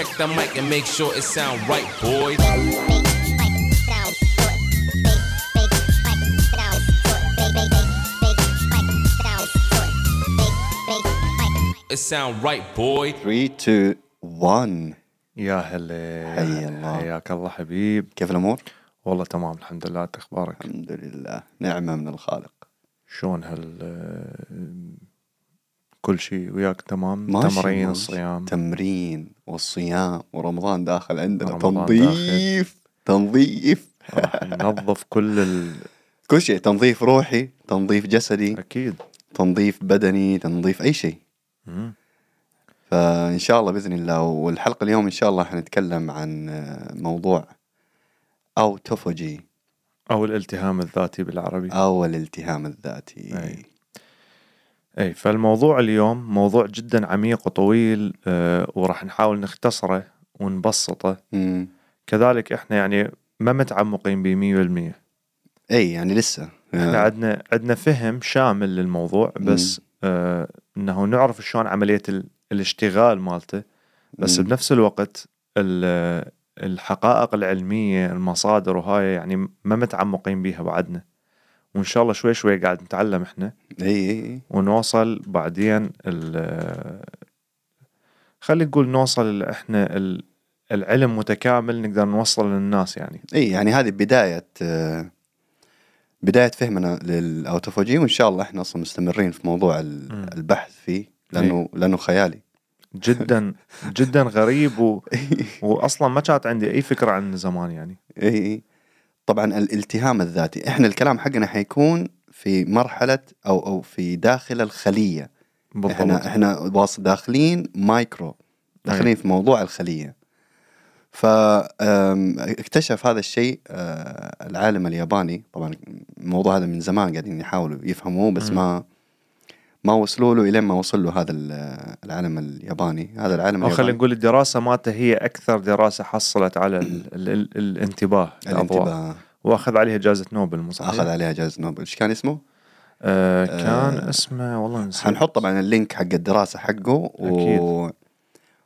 Check the mic and make sure it sound right, boys. It sound right, boy. 3, 2, 1. يا هلا. حيا الله. حياك الله حبيب. كيف الأمور؟ والله تمام الحمد لله. أخبارك؟ الحمد لله، نعمة من الخالق. شون كل شيء وياك تمام؟ تمرين الصيام، تمرين والصيام ورمضان داخل عندنا. رمضان تنظيف داخل. تنظيف ننظف كل شيء، تنظيف روحي، تنظيف جسدي، أكيد تنظيف بدني، تنظيف أي شيء. فإن شاء الله بإذن الله. والحلقة اليوم إن شاء الله حنتكلم عن موضوع أوتوفوجي أو الالتهام الذاتي بالعربي، أو الالتهام الذاتي. أي فالموضوع اليوم موضوع جدا عميق وطويل، وراح نحاول نختصره ونبسطه. كذلك إحنا يعني ما متعمقين 100%. أي يعني لسه إحنا عندنا فهم شامل للموضوع، بس إنه نعرف شلون عملية الاشتغال مالته، بس بنفس الوقت الحقائق العلمية، المصادر وهاي يعني ما متعمقين بيها بعدنا، وإن شاء الله شوي شوي قاعد نتعلم إحنا. أي ونوصل بعدين خلي نقول نوصل إحنا العلم متكامل نقدر نوصل للناس يعني. أي يعني هذه بداية فهمنا للأوتوفوجي، وإن شاء الله إحنا أصلا مستمرين في موضوع البحث فيه، لأنه خيالي جدا جدا غريب، وأصلا ما كانت عندي أي فكرة عن زمان يعني. أي طبعا الالتهام الذاتي إحنا الكلام حقنا حيكون في مرحلة أو في داخل الخلية. بالضبط. إحنا داخلين مايكرو، داخلين في موضوع الخلية. فاكتشف هذا الشيء العالم الياباني. طبعا الموضوع هذا من زمان قاعدين يحاولوا يفهموه، بس ما وصلوا له إلين ما وصل له هذا العالم الياباني. هذا العالم خلينا نقول الدراسة مالته هي أكثر دراسة حصلت على الانتباه. الانتباه. وأخذ عليها جائزة نوبل. أخذ عليها جائزة نوبل. إيش كان اسمه؟ كان اسمه والله نسيت. هنحط طبعا اللينك حق الدراسة حقه،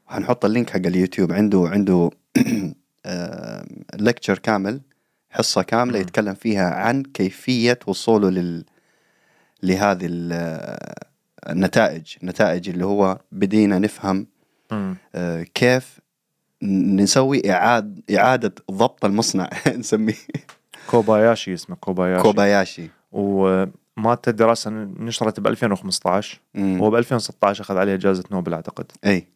وهنحط اللينك حق اليوتيوب. عنده لكتشر كامل، حصة كاملة يتكلم فيها عن كيفية وصوله لهذه النتائج اللي هو بدينا نفهم كيف نسوي إعادة ضبط المصنع. نسميه كوباياشي، اسمه كوباياشي. ومات الدراسة نشرت ب 2015، وب 2016 أخذ عليها جائزة نوبل أعتقد. أي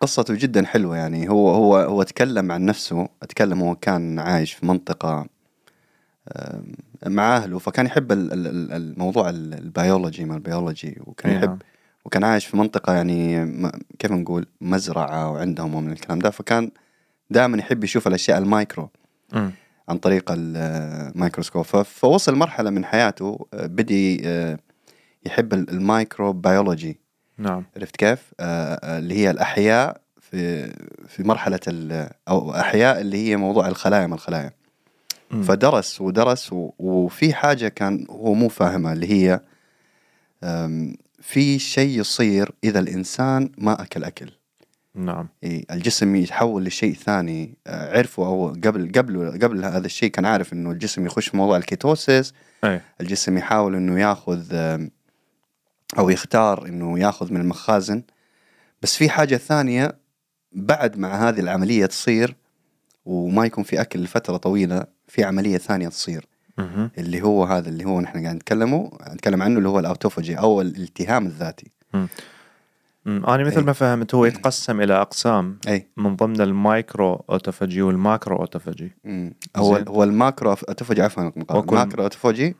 قصته جدا حلوة يعني. هو تكلم عن نفسه، هو كان عايش في منطقة مع أهله، فكان يحب الموضوع البيولوجي، وكان يحب، وكان عايش في منطقة يعني كيف نقول مزرعة، وعندهم ومن الكلام ده، فكان دائما يحب يشوف الأشياء المايكرو عن طريق الميكروسكوب. فوصل مرحلة من حياته بدي يحب المايكرو بيولوجي. نعم. عرفت كيف؟ اللي هي الأحياء في مرحلة أو أحياء اللي هي موضوع الخلايا. فدرس وفي حاجة كان هو مو فاهمها، اللي هي في شيء يصير إذا الإنسان ما أكل. نعم. الجسم يتحول لشيء ثاني. عرفوا أو قبل هذا الشيء كان عارف إنه الجسم يخش في موضوع الكيتوسيس. الجسم يحاول إنه يأخذ أو يختار إنه يأخذ من المخازن، بس في حاجة ثانية بعد مع هذه العملية تصير، وما يكون في أكل لفترة طويلة، في عملية ثانية تصير. اللي هو هذا اللي هو نحن قاعد نتكلم عنه، اللي هو الأوتوفوجي أو الالتهام الذاتي. أنا مثل ما فهمت هو يتقسم إلى أقسام، من ضمن المايكرو أوتوفوجي والماكرو أوتوفوجي. هو الماكرو أوتوفوجي، عفوا الماكرو أوتوفوجي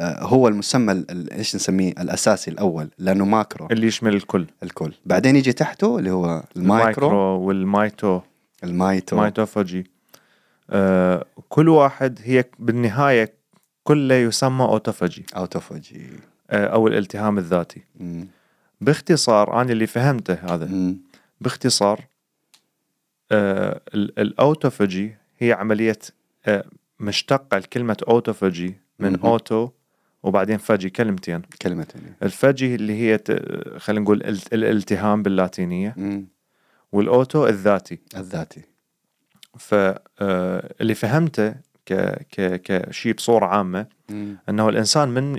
هو المسمى إيش نسميه الأساسي الأول، لأنه ماكرو اللي يشمل الكل. بعدين يجي تحته اللي هو المايكرو والمايتوفوجي. كل واحد هي بالنهاية كله يسمى أوتوفوجي أو الالتهام الذاتي. باختصار أنا اللي فهمته هذا. باختصار الأوتوفوجي هي عملية مشتقة الكلمة أوتوفوجي من أوتو وبعدين فاجي كلمتين. الفاجي اللي هي خلينا نقول الالتهام باللاتينية، والأوتو الذاتي. فاللي فهمته كشيء بصورة عامة أنه الإنسان من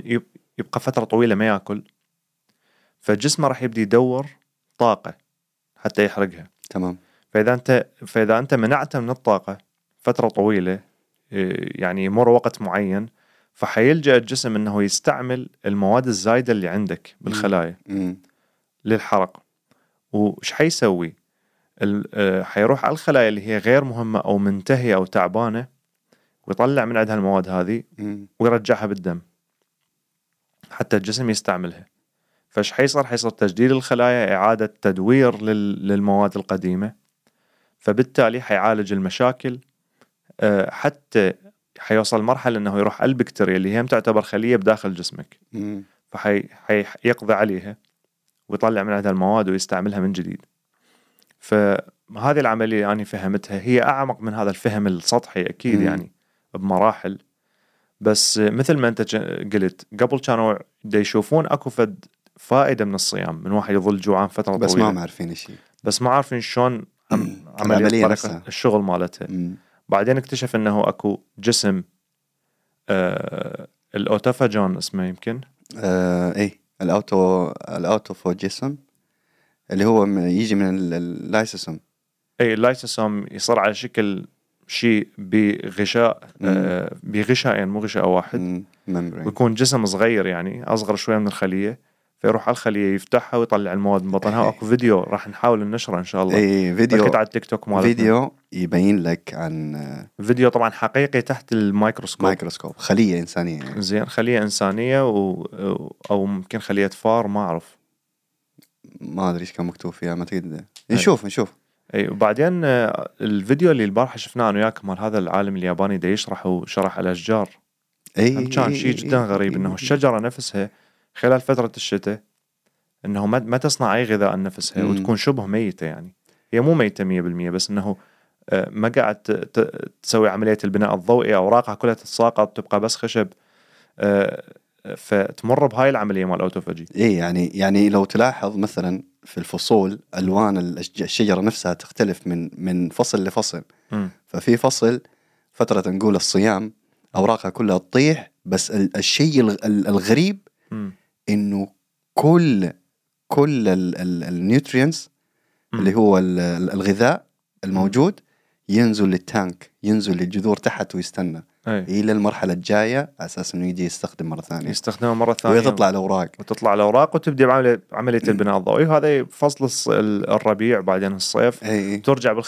يبقى فترة طويلة ما يأكل، فجسمه راح يبدي يدور طاقة حتى يحرقها. تمام. فإذا أنت منعته من الطاقة فترة طويلة، يعني يمر وقت معين، فحيلجأ الجسم أنه يستعمل المواد الزايدة اللي عندك بالخلايا للحرق. وش حيسوي؟ حيروح على الخلايا اللي هي غير مهمة أو منتهية أو تعبانة ويطلع من عندها المواد هذه ويرجعها بالدم حتى الجسم يستعملها. فش حيصير تجديد الخلايا، إعادة تدوير للمواد القديمة، فبالتالي حيعالج المشاكل، حتى حيوصل مرحلة أنه يروح البكتيريا اللي هي تعتبر خلية بداخل جسمك، فحيقضي عليها ويطلع من عندها المواد ويستعملها من جديد. فهذه العملية أنا يعني فهمتها، هي أعمق من هذا الفهم السطحي أكيد يعني بمراحل، بس مثل ما أنت قلت قبل كانوا يشوفون أكو فائدة من الصيام، من واحد يظل جوعان فترة طويلة، بس ما عارفين شيء، بس ما عارفين شلون عملية طريقة الشغل مالتها. بعدين اكتشف أنه أكو جسم الأوتوفاجون اسمه، يمكن الأوتوفاجيسم، اللي هو يجي من اللايسوسوم. أي اللايسوسوم يصير على شكل شيء بغشاء مو غشاء واحد، ويكون جسم صغير يعني أصغر شوية من الخلية، فيروح على الخلية يفتحها ويطلع المواد من بطنها. وأكو فيديو راح نحاول نشره إن شاء الله، فيديو على التيك توك مالتنا، فيديو يبين لك عن فيديو طبعا حقيقي تحت الميكروسكوب، خلية إنسانية يعني. زين، خلية إنسانية أو ممكن خلية فار، ما أعرف، ما أدري إيش كان مكتوب فيها، ما تقدر نشوف. أي وبعدين الفيديو اللي البارحة شفناه أنا وياك مال هذا العالم الياباني دا يشرح الأشجار، كان شيء جدا غريب إنه الشجرة نفسها خلال فترة الشتاء أنه ما تصنع أي غذاء لنفسها وتكون شبه ميتة، يعني هي مو ميتة 100%، بس أنه ما قاعد تسوي عملية البناء الضوئي، أوراقها كلها تتساقط تبقى بس خشب، فتمر بهاي العملية مال الأوتوفاجي. إيه يعني لو تلاحظ مثلا في الفصول ألوان الشجرة نفسها تختلف من فصل لفصل. ففي فصل فترة نقول الصيام أوراقها كلها تطيح، بس الشيء الغريب إنه كل النيوترينز اللي هو الغذاء الموجود ينزل للتانك، ينزل للجذور تحت ويستنى إلى المرحلة الجاية على أساس إنه يجي يستخدمه مرة ثانية وتطلع الأوراق وتبدأ بعملية البناء الضوئي. هذا فصل الربيع، بعدين الصيف، ترجع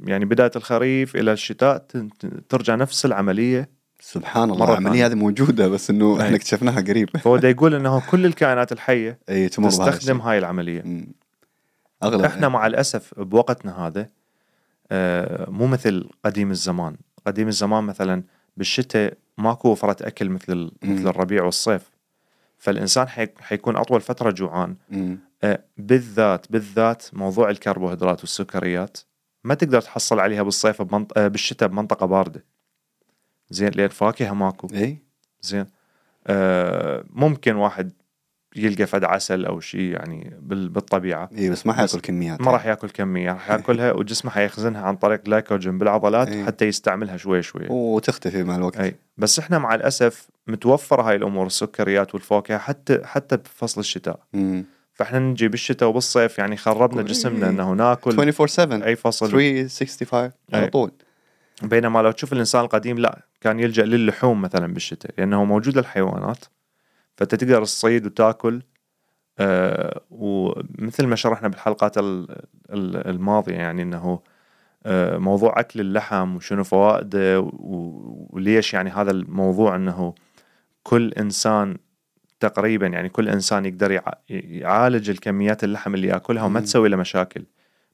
يعني بداية الخريف إلى الشتاء ترجع نفس العملية. سبحان الله، العملية هذه موجودة بس إنه إحنا اكتشفناها قريب. فهو دا يقول إنه كل الكائنات الحية تستخدم هاي العملية. أغلب إحنا مع الأسف بوقتنا هذا مو مثل قديم الزمان. قديم الزمان مثلا بالشتاء ماكو وفرة أكل مثل الربيع والصيف، فالإنسان حيكون أطول فترة جوعان. بالذات موضوع الكربوهيدرات والسكريات ما تقدر تحصل عليها بالصيف بالشتاء بمنطقة باردة. زين، لأن فاكهة ماكو. زين، ممكن واحد يلقى فد عسل أو شيء يعني بالطبيعة، بس ما حيأكل كميات، ما راح يأكل كمية، راح يأكلها وجسمه حيخزنها عن طريق جلايكوجين بالعضلات حتى يستعملها شوي شوي وتختفي مع الوقت. بس إحنا مع الأسف متوفرة هاي الأمور، السكريات والفاكهة حتى بفصل الشتاء. فإحنا نجي بالشتاء وبالصيف، يعني خربنا جسمنا أنه ناكل 24/7 أي فصل 365 على طول. بينما لو تشوف الإنسان القديم لا، كان يلجأ للحوم مثلا بالشتاء لأنه موجود الحيوانات، فأنت تقدر تصيد وتأكل. ومثل ما شرحنا بالحلقات الماضية يعني أنه موضوع أكل اللحم وشنو فوائده وليش يعني هذا الموضوع أنه كل إنسان تقريبا، يعني كل إنسان يقدر يعالج الكميات اللحم اللي يأكلها وما تسوي له مشاكل.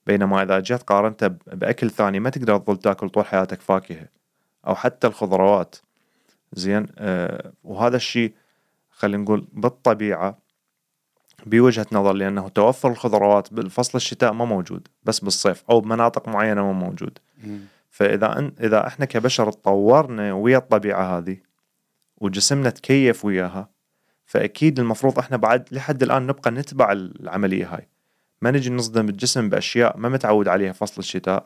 بينما إذا جيت قارنتها بأكل ثاني ما تقدر تظل تأكل طول حياتك فاكهة أو حتى الخضروات. زين، وهذا الشيء خلينا نقول بالطبيعة بوجهة نظر، لأنه توفر الخضروات بالفصل الشتاء ما موجود، بس بالصيف أو بمناطق معينة ما موجود. فإذا إحنا كبشر تطورنا ويا الطبيعة هذه وجسمنا تكيف وياها، فأكيد المفروض إحنا بعد لحد الآن نبقى نتبع العملية هاي، ما نجي نصدم الجسم بأشياء ما متعود عليها فصل الشتاء،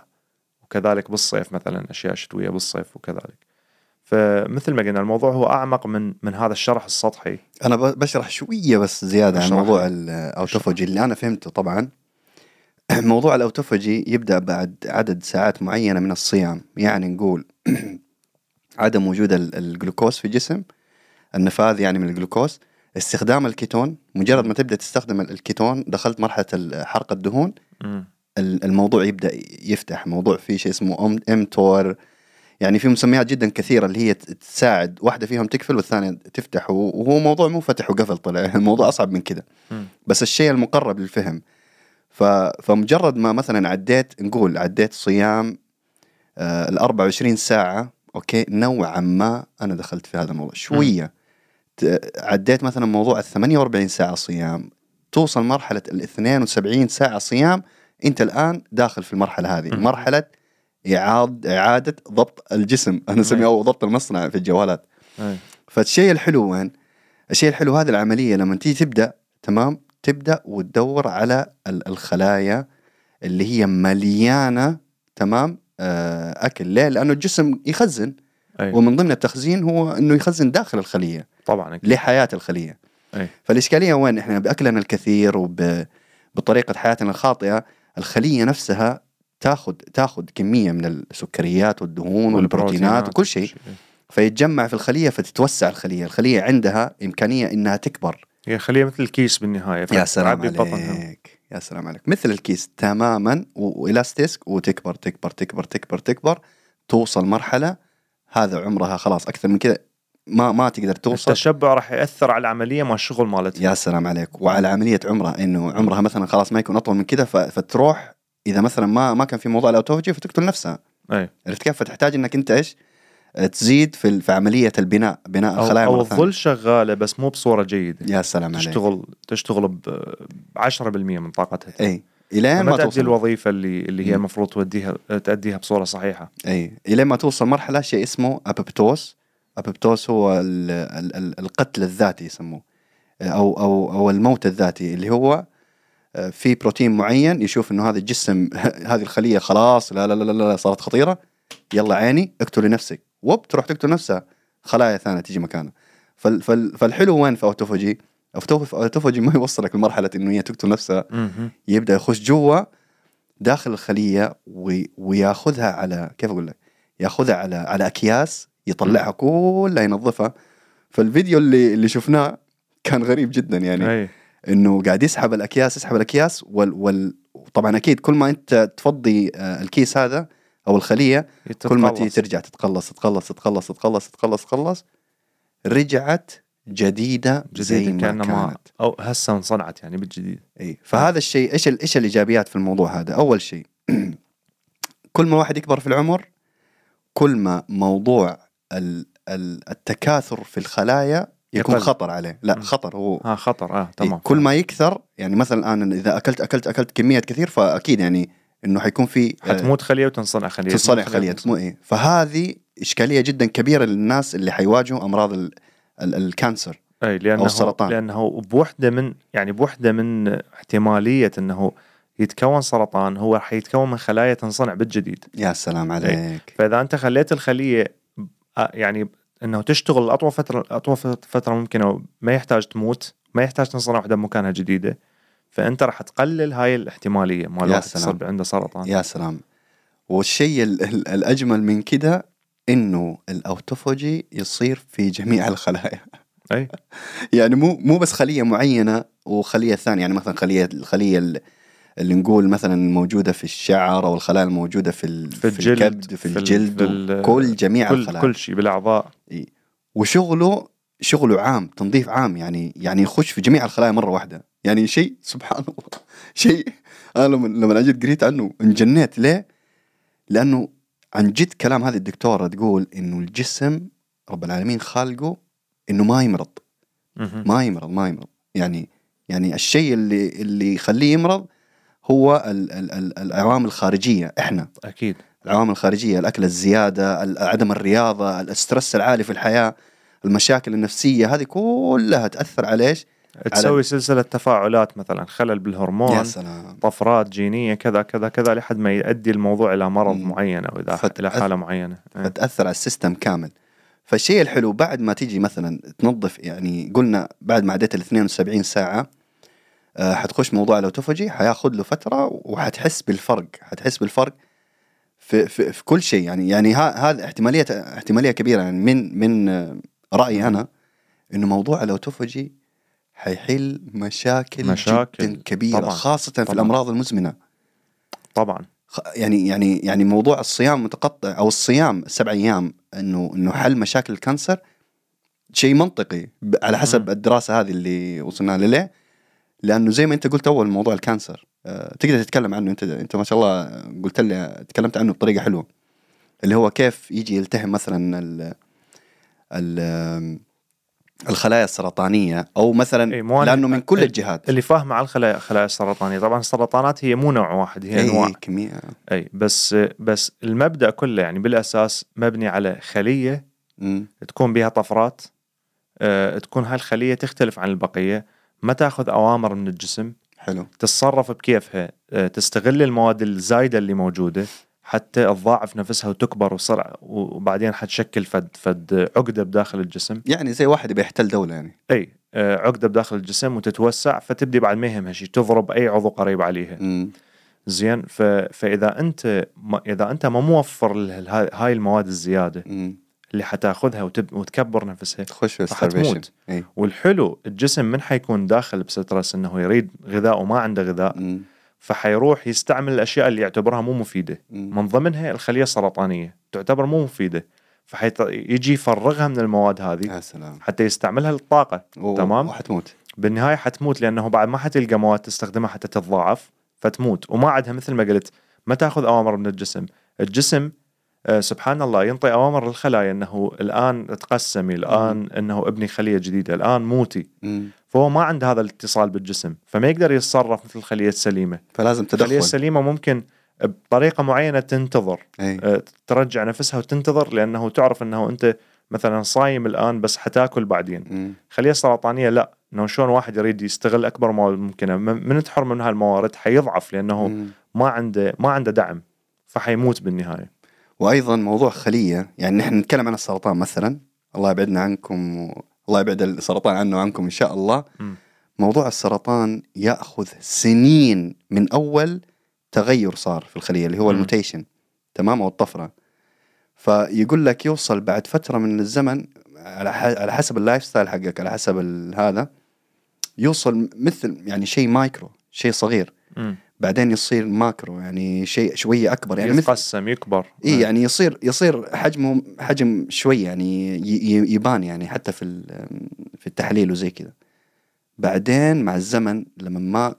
وكذلك بالصيف مثلا أشياء شتوية بالصيف وكذلك. فمثل ما قلنا الموضوع هو أعمق من هذا الشرح السطحي. أنا بشرح شوية بس زيادة عن موضوع الأوتوفوجي اللي أنا فهمته. طبعا موضوع الأوتوفوجي يبدأ بعد عدد ساعات معينة من الصيام، يعني نقول عدم وجود الجلوكوز في جسم، النفاذ يعني من الجلوكوز، استخدام الكيتون. مجرد ما تبدأ تستخدم الكيتون دخلت مرحلة حرق الدهون، الموضوع يبدأ يفتح موضوع فيه شيء اسمه إمتور، يعني في مسميات جدا كثيرة اللي هي تساعد، واحدة فيهم تكفل والثانية تفتح، وهو موضوع مو فتح وقفل، طلع الموضوع أصعب من كده بس الشيء المقرب للفهم. فمجرد ما مثلا عديت صيام 24 ساعة، أوكي نوعا ما أنا دخلت في هذا الموضوع شوية. عديت مثلا موضوع 48 ساعة صيام، توصل مرحلة 72 ساعة صيام، أنت الآن داخل في المرحلة هذه، مرحلة إعادة ضبط الجسم، أنا أسميه ضبط المصنع في الجوالات. فالشيء الحلو وين؟ الشيء الحلو هذه العملية لما تيجي تبدأ، تمام، تبدأ وتدور على الخلايا اللي هي مليانة، تمام، أكل. ليه؟ لأنه الجسم يخزن، ومن ضمن التخزين هو أنه يخزن داخل الخلية طبعا لحياة الخلية. فالإشكالية وين؟ إحنا بأكلنا الكثير وبطريقة حياتنا الخاطئة الخلية نفسها تاخد كمية من السكريات والدهون والبروتينات وكل شيء، فيتجمع في الخلية، فتتوسع الخلية عندها إمكانية إنها تكبر. هي خلية مثل الكيس بالنهاية. يا سلام عليك، يا سلام عليك، مثل الكيس تماما، وإلاستيسك، وتكبر تكبر تكبر تكبر تكبر، توصل مرحلة هذا عمرها خلاص أكثر من كده ما تقدر توصل. التشبع راح يأثر على العملية مع الشغل مالتها. يا سلام عليك، وعلى عملية عمرها، إنه عمرها مثلا خلاص ما يكون أطول من كده، فتروح إذا مثلا ما كان في موضوع الأوتوفاجي فتقتل نفسها. الارتكاف، فتحتاج إنك أنت إيش تزيد في عملية البناء، بناء الخلايا. أو الظل شغالة بس مو بصورة جيدة. يا سلام عليك. تشتغل ب10% من طاقتها. إلى ما تؤدي الوظيفة اللي هي المفروض تؤديها بصورة صحيحة. إلى ما توصل مرحلة شيء اسمه أبيبتوس. أبيبتوس هو القتل الذاتي يسموه، أو الموت الذاتي، اللي هو في بروتين معين يشوف إنه هذا الجسم هذه الخلية خلاص لا لا لا لا صارت خطيرة، يلا عيني اقتل نفسك، وبتروح تقتل نفسها، خلايا ثانية تيجي مكانها. فالحلو وين في أوتوفاجي؟ أوتوفاجي ما يوصلك لمرحلة إنه هي تقتل نفسها، يبدأ يخش جوا داخل الخلية وياخذها على، كيف أقول لك، ياخذها على أكياس، يطلعها كلها، ينظفها. فالفيديو اللي شفناه كان غريب جدا، يعني إنه قاعد يسحب الأكياس طبعا أكيد كل ما أنت تفضي الكيس هذا أو الخلية كل ما ترجع تتقلص، رجعت جديدة كانت، أو هسه انصنعت يعني بالجديد. فهذا الشيء إيش الإيجابيات في الموضوع هذا؟ أول شيء كل ما واحد يكبر في العمر، كل ما موضوع التكاثر في الخلايا يكون خطر عليه. لا خطر هو خطر تمام. كل ما يكثر، يعني مثلا الآن إذا أكلت كمية كثير، فأكيد يعني إنه حيكون في هتموت خلية وتنصنع خلية تموت. فهذه إشكالية جدا كبيرة للناس اللي حيواجهوا أمراض الكانسر أو السرطان، لأنه بوحدة من احتمالية إنه يتكون سرطان، هو راح يتكون من خلايا تنصنع بالجديد. يا سلام عليك. فإذا أنت خليت الخلية يعني إنه تشتغل أطول فترة ممكنة، ما يحتاج تموت، ما يحتاج تنصنع وحدة مكانها جديدة، فأنت راح تقلل هاي الاحتمالية مال واحد يصير عنده سرطان. يا سلام. والشيء الأجمل من كده إنه الأوتوفاجي يصير في جميع الخلايا. يعني مو بس خلية معينة وخلية ثانية، يعني مثلا الخلية اللي نقول مثلا موجودة في الشعر، أو الخلايا الموجودة في الكبد، في الجلد، وكل جميع الخلايا، كل شيء بالأعضاء. وشغله عام، تنظيف عام، يعني يخش في جميع الخلايا مرة واحدة، يعني شيء سبحان الله، شيء أنا لما أجد قريت عنه انجنيت. ليه؟ لأنه عن جد كلام هذه الدكتورة تقول إنه الجسم رب العالمين خالقه إنه ما يمرض، يعني الشيء اللي يخليه يمرض هو العوامل الخارجية. إحنا أكيد العوامل الخارجية، الأكل الزيادة، عدم الرياضة، الاسترس العالي في الحياة، المشاكل النفسية، هذه كلها تأثر عليش تسوي سلسلة تفاعلات مثلا خلل بالهرمون، طفرات جينية كذا كذا كذا لحد ما يؤدي الموضوع إلى مرض معين أو إلى حالة معينة فتأثر على السيستم كامل. فالشيء الحلو بعد ما تيجي مثلا تنظف، يعني قلنا بعد ما عديت 72 ساعة حتخش موضوع الأوتوفاجي، حياخد له فترة وحتحس بالفرق، حتحس بالفرق في كل شيء. يعني هذا احتمالية كبيرة يعني من رأيي أنا إنه موضوع الأوتوفاجي حيحل مشاكل جدا كبيرة طبعًا. خاصة في الأمراض المزمنة طبعًا. يعني موضوع الصيام متقطع أو الصيام 7 أيام إنه حل مشاكل الكانسر شيء منطقي على حسب الدراسة هذه اللي وصلنا لها، لأنه زي ما أنت قلت أول موضوع الكانسر تقدر تتكلم عنه أنت ما شاء الله قلت لي تكلمت عنه بطريقة حلوة، اللي هو كيف يجي يلتهم مثلاً الخلايا السرطانية أو مثلا لأنه من كل الجهات اللي فاهمة على الخلايا السرطانية. طبعا السرطانات هي مو نوع واحد، هي أنواع كمية بس المبدأ كله يعني بالأساس مبني على خلية تكون بها طفرات، تكون هالخلية تختلف عن البقية، ما تأخذ أوامر من الجسم، حلو تتصرف بكيفها، تستغل المواد الزايدة اللي موجودة حتى تضاعف نفسها وتكبر وسرعة، وبعدين حتشكل فد عقدة بداخل الجسم، يعني زي واحد بيحتل دولة يعني عقدة بداخل الجسم وتتوسع، فتبدي بعد ما يهمها شيء تضرب أي عضو قريب عليها. زين فإذا أنت ما موفر هاي المواد الزيادة اللي حتاخذها وتكبر نفسها تخش السربيشن. والحلو الجسم من حيكون داخل بسترس إنه يريد غذاء وما عنده غذاء، فحيروح يستعمل الأشياء اللي يعتبرها مو مفيدة، من ضمنها الخلية السرطانية تعتبر مو مفيدة، فيجي يفرغها من المواد هذه حتى يستعملها للطاقة. تمام، وحتموت بالنهاية، حتموت لأنه بعد ما حتلقى مواد تستخدمها حتى تتضاعف فتموت. وما عدها مثل ما قلت ما تأخذ أوامر من الجسم سبحان الله ينطي أوامر للخلايا أنه الآن تقسمي، الآن أنه ابني خلية جديدة، الآن موتي. فهو ما عنده هذا الاتصال بالجسم فما يقدر يتصرف مثل الخلية السليمة، فلازم تدخل. الخلية السليمة ممكن بطريقة معينة تنتظر، ترجع نفسها وتنتظر لأنه تعرف أنه أنت مثلا صايم الآن بس حتاكل بعدين. خلية سرطانية لا، أنه شون واحد يريد يستغل أكبر موارد ممكنة، من تحرم من هالموارد حيضعف لأنه ما عنده دعم، فحيموت بالنهاية. وأيضا موضوع خلية، يعني نحن نتكلم عن السرطان مثلا، الله يبعدنا عنكم الله يبعد السرطان عنه وعنكم إن شاء الله. موضوع السرطان يأخذ سنين من أول تغير صار في الخلية اللي هو الموتيشن، تمام، أو الطفرة. فيقول لك يوصل بعد فترة من الزمن على حسب اللايف ستايل حقك، على حسب هذا يوصل مثل يعني شيء مايكرو، شيء صغير، بعدين يصير ماكرو، يعني شيء شوية أكبر، يعني يتقسم يكبر، يعني يصير حجم شوية، يعني يبان يعني حتى في التحليل وزي كذا. بعدين مع الزمن لما ما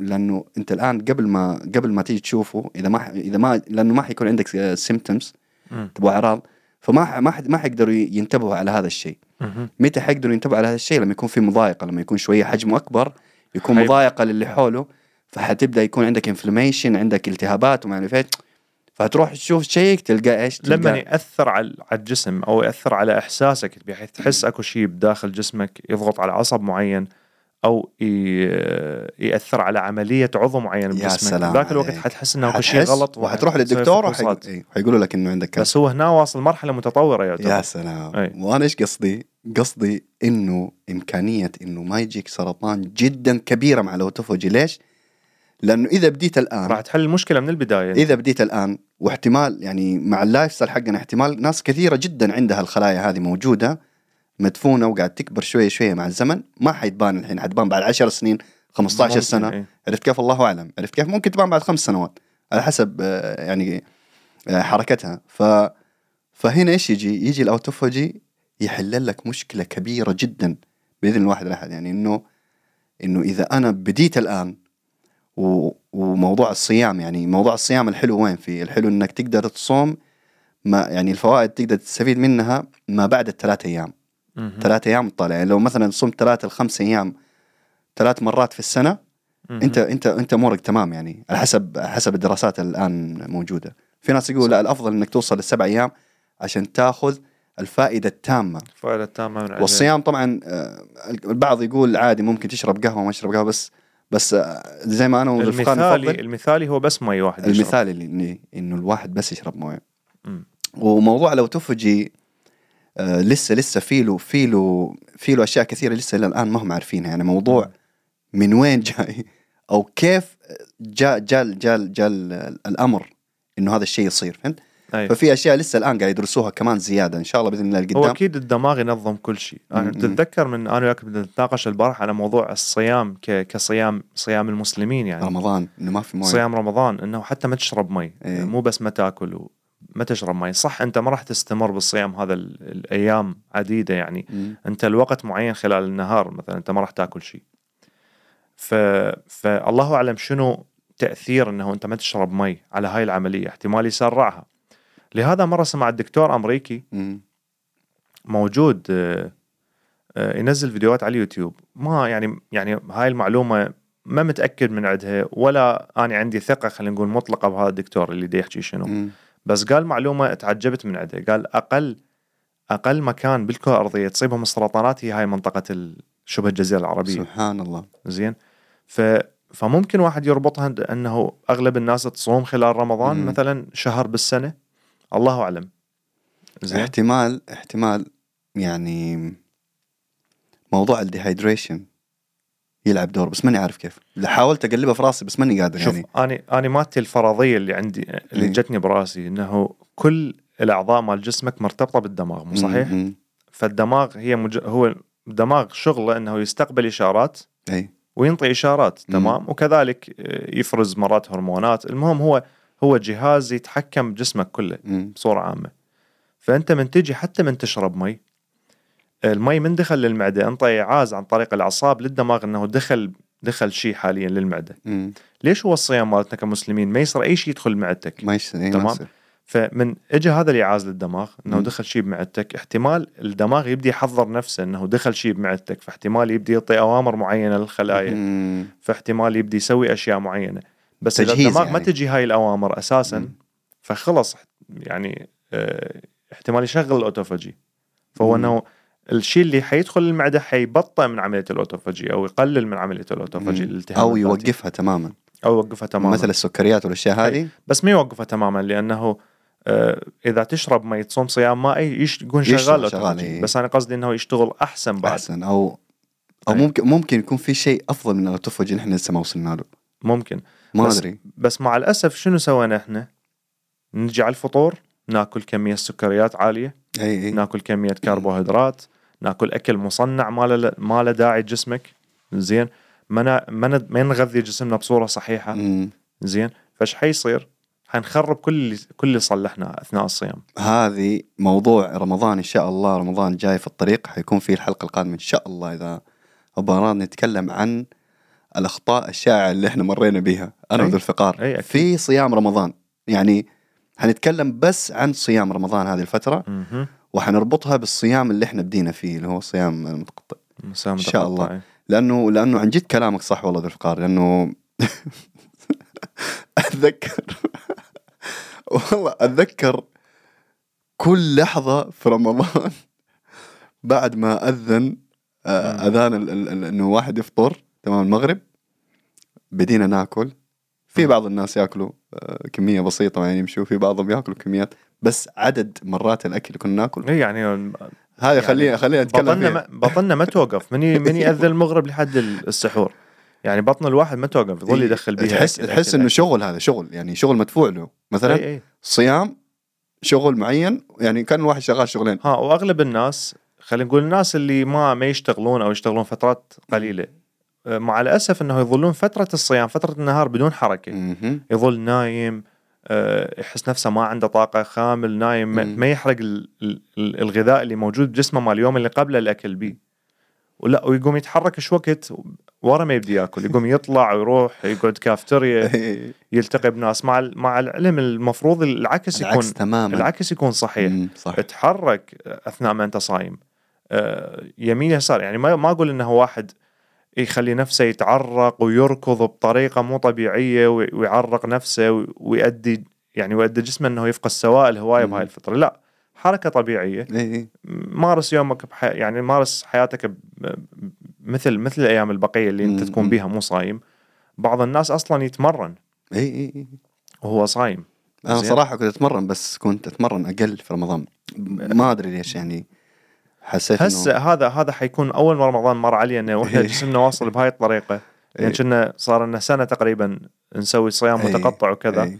لأنه أنت الآن قبل ما تيجي تشوفه، إذا ما لأنه ما حيكون عندك symptoms تبغى أعراض، فما حيقدروا ينتبهوا على هذا الشيء. متى حيقدروا ينتبهوا على هذا الشيء؟ لما يكون في مضايقة، لما يكون شوية حجمه أكبر، يكون مضايقة للي حوله، فحتبدأ يكون عندك انفلاميشن، عندك التهابات وما أعرف إيش، فهتروح تشوف شيء تلقى إيش، لما يأثر على الجسم أو يأثر على إحساسك، بحيث تحس أكو شيء بداخل جسمك يضغط على عصب معين أو يأثر على عملية عضو معين بجسمك، ذاك الوقت حتحس إنه أكو شيء غلط وحتروح للدكتور وحيقولوا لك إنه عندك كذا. بس هو هنا واصل مرحلة متطورة يا سلام. وأنا إيش قصدي إنه إمكانية إنه ما يجيك سرطان جدا كبيرة مع الأوتوفاجي. ليش؟ لأنه إذا بديت الآن راح تحل المشكلة من البداية. إذا بديت الآن، واحتمال يعني مع اللايف ستايل حقنا احتمال ناس كثيرة جدا عندها الخلايا هذه موجودة مدفونة وقاعد تكبر شوية شوية مع الزمن، ما حيتبان الحين، حتبان بعد 10 سنين 15 سنة عرفت كيف؟ الله أعلم عرفت كيف، ممكن تبان بعد 5 سنوات على حسب يعني حركتها. فهنا إيش يجي الأوتوفاجي يحل لك مشكلة كبيرة جدا بإذن الواحد الأحد، يعني إنه إذا أنا بديت الآن. وموضوع الصيام، يعني موضوع الصيام الحلو وين فيه؟ الحلو إنك تقدر تصوم، ما يعني الفوائد تقدر تستفيد منها ما بعد 3 أيام. 3 أيام طالع، يعني لو مثلا صمت 3 ل5 أيام 3 مرات في السنة أنت أمورك تمام، يعني على حسب الدراسات الآن موجودة. في ناس يقول لا، الأفضل إنك توصل ل7 أيام عشان تأخذ الفائدة التامة. الفائدة التامة من والصيام طبعا. البعض يقول عادي ممكن تشرب قهوة ما أشرب قهوة، بس زي ما أنا والفقان نفضل المثالي هو بس ماء واحد يشرب. المثالي إنه الواحد بس يشرب ماء. وموضوع لو تفجي لسه فيلو أشياء كثيرة لسه إلى الآن ما هم عارفينها، يعني موضوع من وين جاي أو كيف جاء الأمر إنه هذا الشيء يصير، فهمت؟ أيوة. ففي أشياء لسه الآن قاعد يدرسوها كمان زيادة إن شاء الله بإذن الله القدام. هو أكيد الدماغ ينظم كل شيء. أنا بتتذكر من أنا وياك بدنا نتناقش البارح على موضوع الصيام كصيام المسلمين، يعني رمضان إنه ما في ماء، صيام رمضان إنه حتى ما تشرب مي، أيوة. مو بس ما تأكل ما تشرب مي، صح أنت ما راح تستمر بالصيام هذا الأيام عديدة، يعني أنت الوقت معين خلال النهار مثلا أنت ما راح تأكل شيء، فالله أعلم شنو تأثير أنه أنت ما تشرب مي على هاي العملية، احتمال يسرعها. لهذا مرة سمع الدكتور أمريكي موجود ينزل فيديوهات على اليوتيوب، ما يعني هاي المعلومة ما متأكد من عدها ولا أنا عندي ثقة خلينا نقول مطلقة بهذا الدكتور اللي دي يحكي شنو، بس قال معلومة تعجبت من عدها، قال أقل مكان بالكرة الأرضية تصيبهم السرطانات هي هاي منطقة شبه الجزيرة العربية. سبحان الله. زين، فممكن واحد يربطها أنه أغلب الناس تصوم خلال رمضان مثلا شهر بالسنة، الله أعلم. احتمال يعني موضوع الديهايدريشن يلعب دور، بس ماني عارف كيف، حاولت أقلبها في راسي بس ماني قادر. شوف يعني أنا ماتي الفرضية اللي عندي اللي جتني براسي أنه كل الأعضاء مال جسمك مرتبطة بالدماغ، مو صحيح؟ فالدماغ هو الدماغ شغله أنه يستقبل إشارات وينطي إشارات، تمام، وكذلك يفرز مرات هرمونات. المهم هو جهاز يتحكم بجسمك كله بصورة عامة. فأنت من تجي حتى من تشرب مي، المي من دخل للمعدة انطي عاز عن طريق الأعصاب للدماغ أنه دخل شيء حاليا للمعدة. ليش هو الصيام مالتنا كمسلمين ما يصير أي شيء يدخل معدتك؟ ما يصير، تمام. فمن إجا هذا الإعاز للدماغ أنه دخل شيء بمعدتك، احتمال الدماغ يبدي يحضر نفسه أنه دخل شيء بمعدتك، فاحتمال يبدي يعطي أوامر معينة للخلايا، فاحتمال يبدي يسوي أشياء معينة. بس إذا الدماغ يعني ما تجي هاي الأوامر أساساً فخلص يعني احتمال يشغل الأوتوفاجي، فهو أنه الشيء اللي حيدخل المعدة حيبطئ من عملية الأوتوفاجي أو يقلل من عملية الأوتوفاجي أو يوقفها تماماً مثل السكريات والأشياء هذه، بس ما يوقفها تماماً، لأنه إذا تشرب ما يتصوم صيام ما يكون شغال، بس أنا قصدي أنه يشتغل أحسن بعد، أحسن أو ممكن يكون في شيء أفضل من الأوتوفاجي نحن لسه ما وصلنا له، ممكن ما أدري. بس مع الأسف شنو سوينا إحنا؟ نجي على الفطور ناكل كمية سكريات عالية، ناكل كمية كربوهيدرات، ناكل أكل مصنع ما له داعي جسمك، زين، ما نغذي جسمنا بصورة صحيحة، زين، فش حيصير؟ حنخرب كل اللي صلحنا أثناء الصيام. هذه موضوع رمضان إن شاء الله، رمضان جاي في الطريق، حيكون فيه الحلقة القادمة إن شاء الله إذا أبغى نتكلم عن الأخطاء الشائعة اللي إحنا مرينا بيها أنا وذو الفقار في صيام رمضان، يعني هنتكلم بس عن صيام رمضان هذه الفترة، وحنربطها بالصيام اللي إحنا بدينا فيه اللي هو صيام المتقطع إن شاء الله. لأنه عن جد كلامك صح والله ذو الفقار، لأنه أتذكر كل لحظة في رمضان بعد ما أذان إنه واحد يفطر، تمام، المغرب بدينا ناكل، في بعض الناس يأكلوا كمية بسيطة يعني يمشوا، في بعضهم يأكلوا كميات، بس عدد مرات الأكل اللي كنا ناكل يعني هذا خلينا نتكلم بطننا ما توقف من يأذن المغرب لحد السحور، يعني بطن الواحد ما توقف، يظل يدخل بيها، تحس إنه شغل، هذا شغل يعني شغل مدفوع له، مثلا صيام شغل معين، يعني كان الواحد شغال شغلين، وأغلب الناس خلينا نقول الناس اللي ما يشتغلون أو يشتغلون فترات قليلة، مع الأسف أنه يظلون فترة الصيام فترة النهار بدون حركة، يظل نايم، يحس نفسه ما عنده طاقة، خامل، نايم، ما يحرق الغذاء اللي موجود بجسمه مال اليوم اللي قبله الأكل بيه، ولا ويقوم يتحرك شوكت ورا ما يبدي يأكل، يقوم يطلع ويروح يقعد كافتريا يلتقي بناس، مع العلم المفروض العكس يكون صحيح، صح. اتحرك أثناء ما أنت صايم، يمين يسار، يعني ما أقول أنه واحد يخلي نفسه يتعرق ويركض بطريقة مو طبيعية ويعرق نفسه ويؤدي جسمه أنه يفقد سوائل هواية بهاي الفترة، لا، حركة طبيعية. مارس يومك يعني مارس حياتك مثل الأيام البقية اللي أنت تكون بيها مو صايم. بعض الناس أصلا يتمرن وهو صايم. أنا صراحة كنت أتمرن، بس كنت أتمرن أقل في رمضان، ما أدري ليش يعني. حسيت هسه هذا حيكون أول رمضان مر علينا وإحنا جسمنا واصل بهاي الطريقة، يعني كنا صار لنا سنة تقريبا نسوي صيام متقطع وكذا،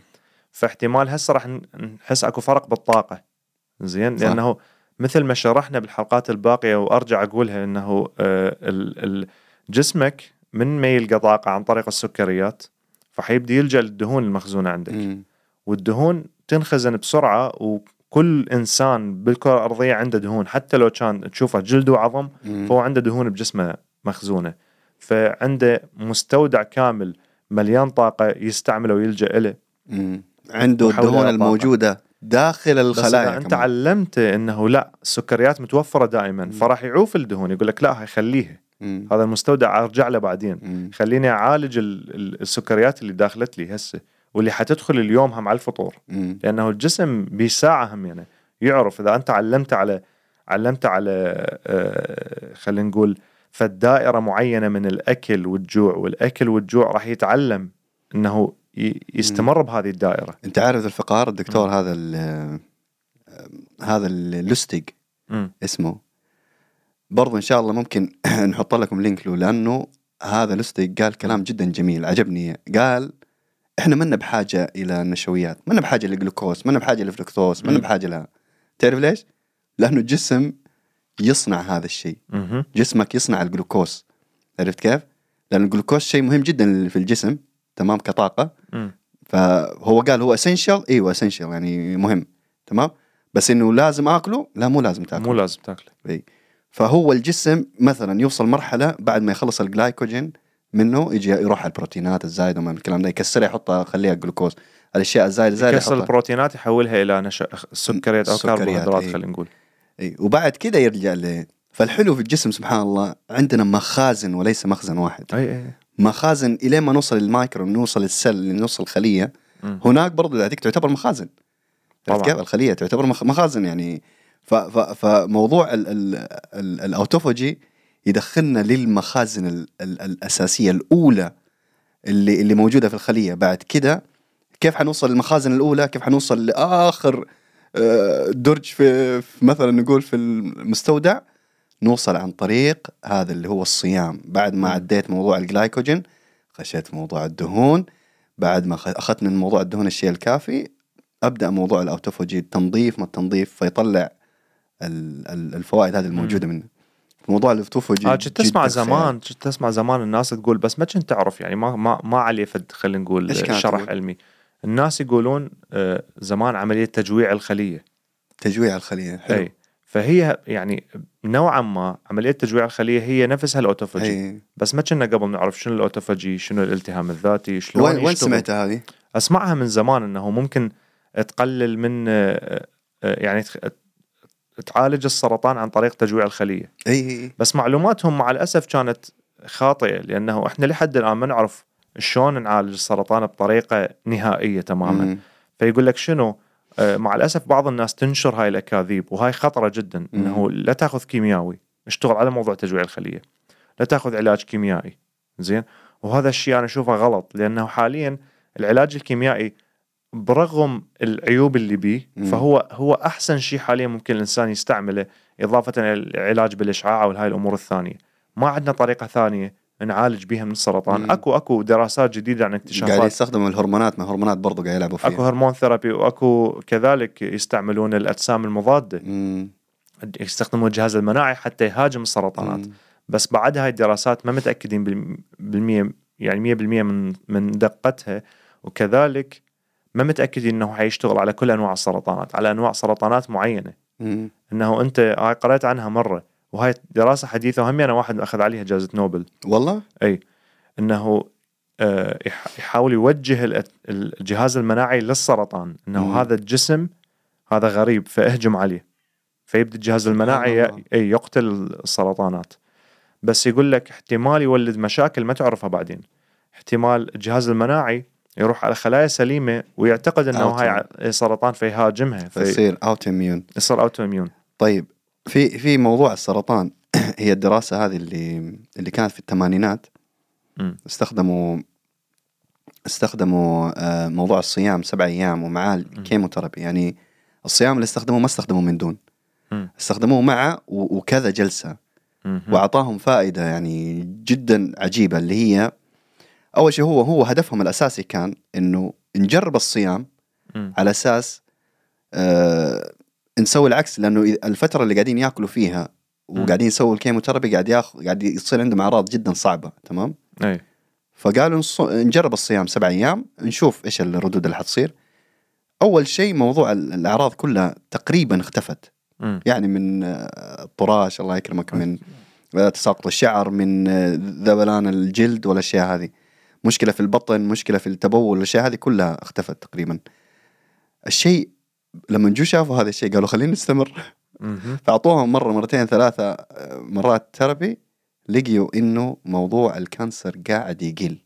فاحتمال هسه راح نحس أكو فرق بالطاقة. زين، لأنه مثل ما شرحنا بالحلقات الباقية وأرجع أقولها، أنه جسمك من ما يلقى طاقة عن طريق السكريات فحيبدي يلجأ للدهون المخزونة عندك، والدهون تنخزن بسرعة، وكل إنسان بالكرة الأرضية عنده دهون، حتى لو كان تشوفه جلد وعظم فهو عنده دهون بجسمه مخزونة، فعنده مستودع كامل مليان طاقة يستعمله ويلجأ له. عنده الدهون الموجودة داخل الخلايا. بس انت علمته انه لا، السكريات متوفره دائما، فراح يعوف الدهون، يقول لك لا هيخليها، هذا المستودع ارجع له بعدين، خليني اعالج السكريات اللي داخلت لي هسه واللي حتدخل اليوم هم على الفطور، لانه الجسم بساعه هم يعني يعرف. اذا انت علمت على خلينا نقول فالدائره معينه من الاكل والجوع، والاكل والجوع راح يتعلم انه يستمر بهذه الدائرة. أنت عارف الفقار الدكتور هذا اللوستيج اسمه، برضو إن شاء الله ممكن نحط لكم لينك له، لأنه هذا لوستيج قال كلام جدا جميل عجبني. قال إحنا منا بحاجة إلى النشويات، منا بحاجة للجلوكوز، منا بحاجة للفركتوز، منا بحاجة لها. تعرف ليش؟ لأنه الجسم يصنع هذا الشيء، جسمك يصنع الجلوكوز. عرفت كيف؟ لأن الجلوكوز شيء مهم جدا في الجسم، تمام، كطاقة. فهو قال هو essential، ايوه essential يعني مهم، تمام، بس انه لازم اكله؟ لا، مو لازم تاكله. اي، فهو الجسم مثلا يوصل مرحلة بعد ما يخلص الجلايكوجين منه يجي يروح على البروتينات الزايدة ومن الكلام ده، يكسرها يحطها، خليها جلوكوز، الاشياء الزايدة يكسر البروتينات يحولها الى سكريات او كربوهيدرات، خلينا نقول. اي، وبعد كده يرجع له. فالحلو في الجسم سبحان الله، عندنا مخازن وليس مخزن واحد. اي، مخازن إلى ما نوصل للمايكرو، نوصل للسل، نوصل الخلية، هناك برضو هذيك تعتبر مخازن. طبعا الخلية تعتبر مخازن يعني. فموضوع الأوتوفوجي يدخلنا للمخازن الأساسية الأولى اللي موجودة في الخلية. بعد كده كيف حنوصل للمخازن الأولى، كيف حنوصل لآخر درج في مثلا نقول في المستودع، نوصل عن طريق هذا اللي هو الصيام. بعد ما عديت موضوع الجلايكوجين، خشيت موضوع الدهون، بعد ما أخذت من موضوع الدهون الشيء الكافي، أبدأ موضوع الأوتوفوجي، التنظيف ما التنظيف، فيطلع الفوائد هذه الموجودة منه. موضوع الأوتوفوجي كنت تسمع زمان الناس تقول، بس ما كنت تعرف يعني، ما عليه فد، خلينا نقول شرح علمي. الناس يقولون زمان عملية تجويع الخلية. حلو. أي. فهي يعني نوعا ما عملية تجويع الخلية هي نفسها الأوتوفاجي. بس ما كنا قبل نعرف شنو الأوتوفاجي، شنو الالتهام الذاتي، شلون يشتغل. وين سمعتها هذه؟ أسمعها من زمان، أنه ممكن تقلل من يعني تعالج السرطان عن طريق تجويع الخلية. بس معلوماتهم مع الأسف كانت خاطئة، لأنه إحنا لحد الآن ما نعرف شلون نعالج السرطان بطريقة نهائية تماما. فيقول لك شنو؟ مع الأسف بعض الناس تنشر هاي الأكاذيب، وهاي خطرة جدا. إنه لا تأخذ كيميائي، اشتغل على موضوع تجويع الخلية، لا تأخذ علاج كيميائي. زين، وهذا الشيء أنا أشوفه غلط، لأنه حاليا العلاج الكيميائي برغم العيوب اللي بيه فهو أحسن شيء حاليا ممكن الإنسان يستعمله، إضافة للعلاج بالإشعاع وهاي الأمور الثانية. ما عندنا طريقة ثانية نعالج بيها من السرطان. أكو دراسات جديدة عن اكتشافات، قاعد يستخدموا الهرمونات، ما هرمونات برضو قاعد يلعبوا فيها، أكو هرمون ثيرابي، وأكو كذلك يستعملون الأجسام المضادة، يستخدمون الجهاز المناعي حتى يهاجم السرطانات. بس بعد هاي الدراسات ما متأكدين بالمية يعني 100% من دقتها، وكذلك ما متأكدين إنه حيشتغل على كل أنواع السرطانات، على أنواع سرطانات معينة. إنه أنت قرأت عنها مرة، وهاي دراسة حديثة، وهم أنا واحد أخذ عليها جائزة نوبل. والله؟ أي، إنه يحاول يوجه الجهاز المناعي للسرطان، إنه هذا الجسم هذا غريب فأهجم عليه، فيبدأ الجهاز المناعي يقتل السرطانات. بس يقول لك احتمال يولد مشاكل ما تعرفها بعدين. احتمال الجهاز المناعي يروح على خلايا سليمة ويعتقد أنه هاي سرطان فيهاجمها فيصير أوتوميون. يصير أوتوميون. طيب في موضوع السرطان هي الدراسة هذه اللي كانت في الثمانينات استخدموا موضوع الصيام 7 أيام ومعه الكيموثيرابي. يعني الصيام اللي استخدموه ما استخدموه من دون، استخدموه مع وكذا جلسة، وأعطاهم فائدة يعني جدا عجيبة. اللي هي أول شيء هو هدفهم الأساسي كان إنه نجرب الصيام على أساس نسوي العكس، لأنه الفترة اللي قاعدين يأكلوا فيها وقاعدين يسووا الكيموثيرابي قاعد يصير عندهم أعراض جدا صعبة. تمام؟ أي. فقالوا نجرب الصيام 7 أيام نشوف إيش الردود اللي حتصير. أول شيء موضوع الأعراض كلها تقريبا اختفت، يعني من الطراش الله يكرمك، من تساقط الشعر، من ذبلان الجلد والأشياء هذه، مشكلة في البطن، مشكلة في التبول، والأشياء هذه كلها اختفت تقريبا. الشيء لما نجوا شافوا هذا الشيء قالوا خلينا نستمر. فأعطوهم مرة مرتين 3 مرات تربي، لقيوا إنه موضوع الكانسر قاعد يقل.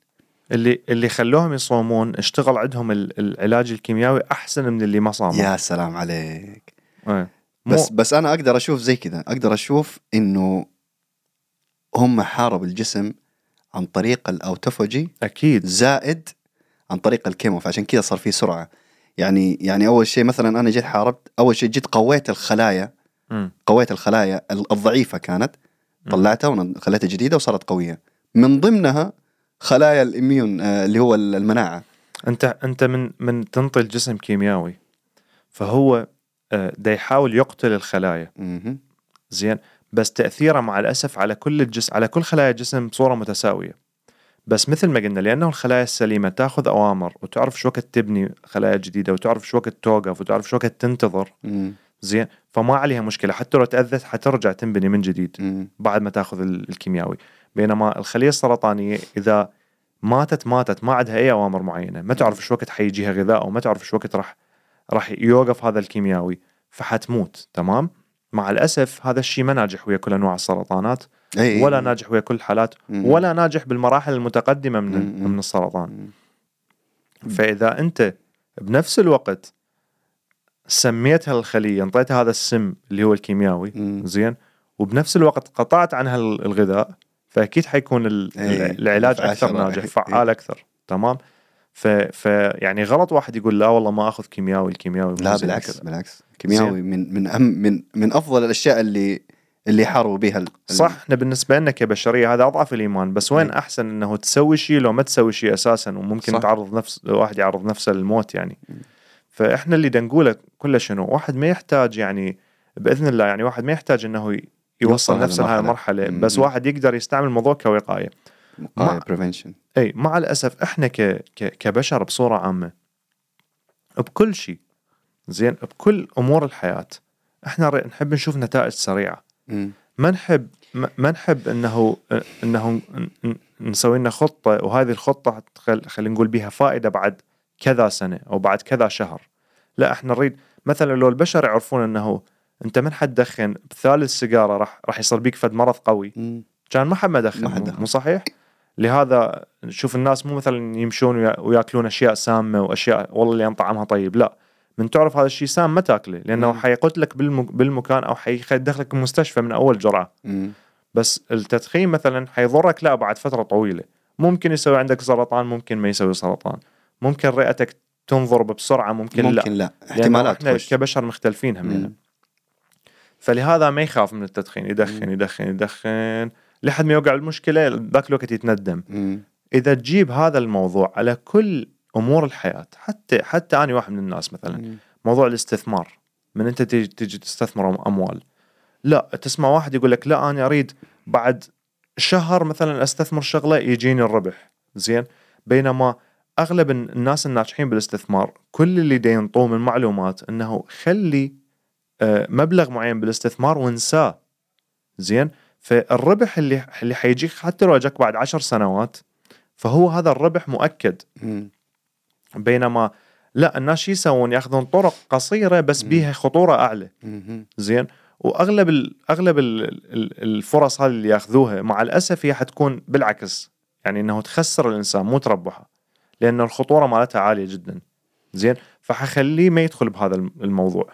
اللي خلوهم يصومون اشتغل عندهم العلاج الكيميائي أحسن من اللي ما صاموا. يا سلام عليك. بس أنا أقدر أشوف زي كذا، أقدر أشوف إنه هم حاربوا الجسم عن طريق الأوتوفاجي أكيد، زائد عن طريق الكيمو، فعشان كذا صار فيه سرعة. يعني أول شيء مثلا أنا جيت حاربت، أول شيء جيت قويت الخلايا، قويت الخلايا الضعيفة كانت، طلعتها وخليتها جديدة وصارت قوية، من ضمنها خلايا الإميون اللي هو المناعة. أنت من تنطي الجسم كيميائي، فهو دا يحاول يقتل الخلايا. زين، بس تأثيره مع الأسف على كل الجسم، على كل خلايا الجسم بصورة متساوية. بس مثل ما قلنا، لأنه الخلايا السليمة تأخذ أوامر وتعرف شو وقت تبني خلايا جديدة، وتعرف شو وقت توقف، وتعرف شو وقت تنتظر. زين، فما عليها مشكلة، حتى لو تأذت حترجع تنبني من جديد بعد ما تأخذ الكيميائي. بينما الخلية السرطانية إذا ماتت ما عندها أي أوامر معينة، ما تعرف شو وقت حيجيها غذاء، أو ما تعرف شو وقت راح يوقف هذا الكيميائي، فحتموت. تمام؟ مع الأسف هذا الشيء ما ناجح ويا كل أنواع السرطانات، ولا ناجح ويا كل حالات، ولا ناجح بالمراحل المتقدمة من السرطان. فإذا أنت بنفس الوقت سميت هالخلية، انطيتها هذا السم اللي هو الكيميائي، زين، وبنفس الوقت قطعت عنها الغذاء، فأكيد حيكون العلاج أكثر ناجح، فعال أكثر. تمام؟ يعني غلط واحد يقول لا والله ما أخذ كيميائي. لا، بالعكس كيميائي من أفضل الأشياء اللي حاروا بها صح. احنا بالنسبة لنا كبشرية هذا أضعف الإيمان، بس وين أحسن أنه تسوي شيء لو ما تسوي شيء أساسا، وممكن صح. واحد يعرض نفسه للموت يعني. فإحنا اللي دنقوله كله شنو، واحد ما يحتاج يعني بإذن الله، يعني واحد ما يحتاج أنه يوصل نفسه لهذه المرحلة، بس واحد يقدر يستعمل الموضوع كوقاية، prevention. أي، مع الأسف إحنا كبشر بصورة عامة بكل شيء، زين، بكل أمور الحياة إحنا نحب نشوف نتائج سريعة. ما نحب إنه نسوي لنا خطة، وهذه الخطة خلينا نقول بيها فائدة بعد كذا سنة أو بعد كذا شهر. لا، إحنا نريد مثلا لو البشر يعرفون إنه أنت من حتدخن بثالث سيجارة راح يصير بيك فد مرض قوي، كان ما حد ما دخن، مو صحيح؟ لهذا شوف الناس مو مثلا يمشون وياكلون أشياء سامة وأشياء والله اللي طعمها طيب، لا، من تعرف هذا الشيء سام ما تاكله، لأنه حيقتلك بالمكان، أو حيدخلك المستشفى من أول جرعة. بس التدخين مثلا حيضرك لا بعد فترة طويلة، ممكن يسوي عندك سرطان، ممكن ما يسوي سرطان، ممكن رئتك تنضرب بسرعة، ممكن لا. احتمالات يعني كبشر مختلفين همينا. فلهذا ما يخاف من التدخين، يدخن لحد ما يوقع المشكلة، ذاك الوقت يتندم. إذا تجيب هذا الموضوع على كل أمور الحياة، حتى أنا واحد من الناس مثلا، موضوع الاستثمار، من أنت تيجي تستثمر أموال، لا تسمع واحد يقول لك لا أنا أريد بعد شهر مثلا أستثمر شغلة يجيني الربح. زين، بينما أغلب الناس الناجحين بالاستثمار كل اللي ينطوه من معلومات أنه خلي مبلغ معين بالاستثمار وانساه. زين، فالربح اللي حيجيك حتى لو أجاك بعد 10 سنوات، فهو هذا الربح مؤكد. بينما لا، الناس شي يسوون، يأخذون طرق قصيرة بس بيها خطورة أعلى. زين، وأغلب الفرص هذه اللي يأخذوها مع الأسف هي حتكون بالعكس، يعني أنه تخسر الإنسان مو تربحه، لأن الخطورة مالتها عالية جدا. زين، فحخليه ما يدخل بهذا الموضوع.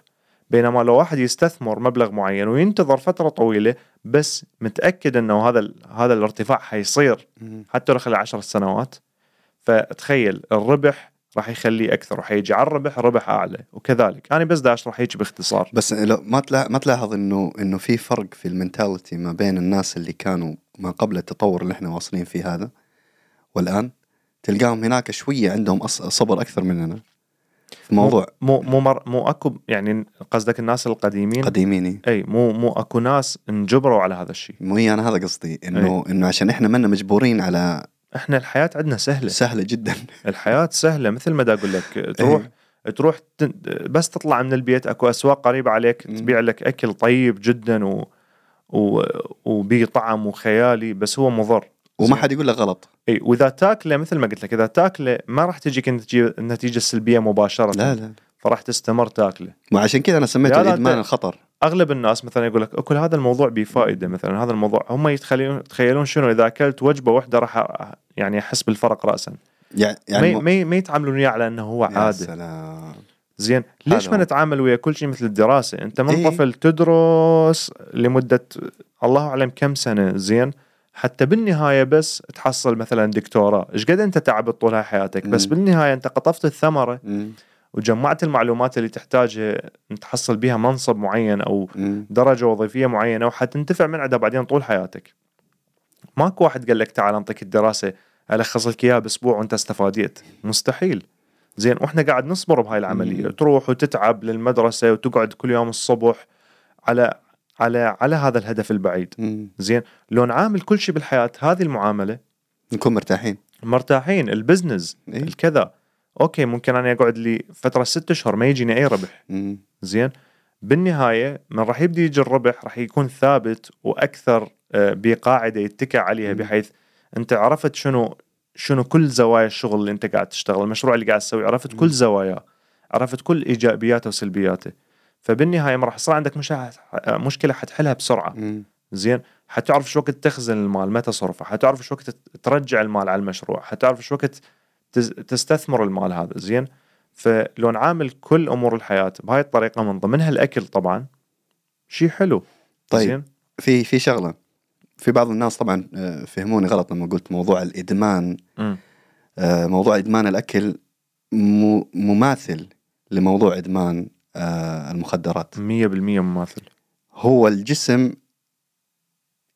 بينما لو واحد يستثمر مبلغ معين وينتظر فترة طويلة بس متأكد أنه هذا الارتفاع حيصير حتى داخل 10 سنوات، فتخيل الربح راح يخليه أكثر وحيجي على الربح أعلى وكذلك. أنا بس دا أشرح هيك باختصار. بس ما تلاحظ إنه في فرق في المنتاليتي ما بين الناس اللي كانوا ما قبل التطور اللي إحنا واصلين فيه هذا والآن؟ تلقاهم هناك شوية عندهم صبر أكثر مننا في موضوع. مو أكو، يعني قصدك الناس القديمين؟ قديميني. أي مو أكو ناس انجبروا على هذا الشيء. مو هي، أنا هذا قصدي إنه عشان إحنا منا مجبورين على، إحنا الحياة عندنا سهلة جدا. الحياة سهلة مثل ما دا أقول لك، تروح بس تطلع من البيت أكو أسواق قريبة عليك تبيع لك أكل طيب جدا وبي طعم وخيالي، بس هو مضر وما حد يقول لك غلط. اي، واذا تاكله مثل ما قلت لك، اذا تاكله ما راح تجيك النتيجه السلبيه مباشره، لا، فراح تستمر تاكله. وعشان كذا انا سميته ادمان الخطر. اغلب الناس مثلا يقول لك اكل هذا الموضوع بفائده، مثلا هذا الموضوع هم يتخيلون شنو اذا اكلت وجبه واحده راح يعني احس بالفرق راسا، يعني ما يتعاملون وياه على انه هو عاده. زين، ليش ما نتعامل ويا كل شيء مثل الدراسه؟ انت من طفل تدرس لمده الله اعلم كم سنه، زين، حتى بالنهاية بس تحصل مثلا دكتوراه، إيش قد أنت تعبت طول حياتك، بس بالنهاية أنت قطفت الثمرة وجمعت المعلومات اللي تحتاجها تحصل بها منصب معين أو درجة وظيفية معينة وحتنتفع من عدها بعدين طول حياتك. ماكو واحد قال لك تعال أنطيك الدراسة ألخص لك إياها بأسبوع وأنت استفاديت، مستحيل. زين، وإحنا قاعد نصبر بهاي العملية، تروح وتتعب للمدرسة وتقعد كل يوم الصبح على هذا الهدف البعيد. زين، لو نعامل كل شيء بالحياة هذه المعاملة نكون مرتاحين. البزنس الكذا، أوكي، ممكن أنا أقعد لي فترة 6 أشهر ما يجيني أي ربح. زين، بالنهاية من راح يبدي يجي الربح راح يكون ثابت وأكثر بقاعدة يتكى عليها، بحيث أنت عرفت شنو كل زوايا الشغل اللي أنت قاعد تشتغل، المشروع اللي قاعد تسوي، عرفت كل زواياه، عرفت كل إيجابياته وسلبياته. فبالنهاية ما راح يصير عندك مشكلة حتحلها بسرعة. زين، حتعرف شو وقت تخزن المال متى تصرفه، حتعرف شو وقت ترجع المال على المشروع، حتعرف شو وقت تستثمر المال هذا. زين، فلو نعامل كل أمور الحياة بهاي الطريقة، من ضمنها الأكل طبعا شيء حلو. طيب، زين؟ في شغلة، في بعض الناس طبعا فهموني غلط لما قلت موضوع الإدمان. موضوع إدمان الأكل مماثل لموضوع إدمان المخدرات 100% مماثل. هو الجسم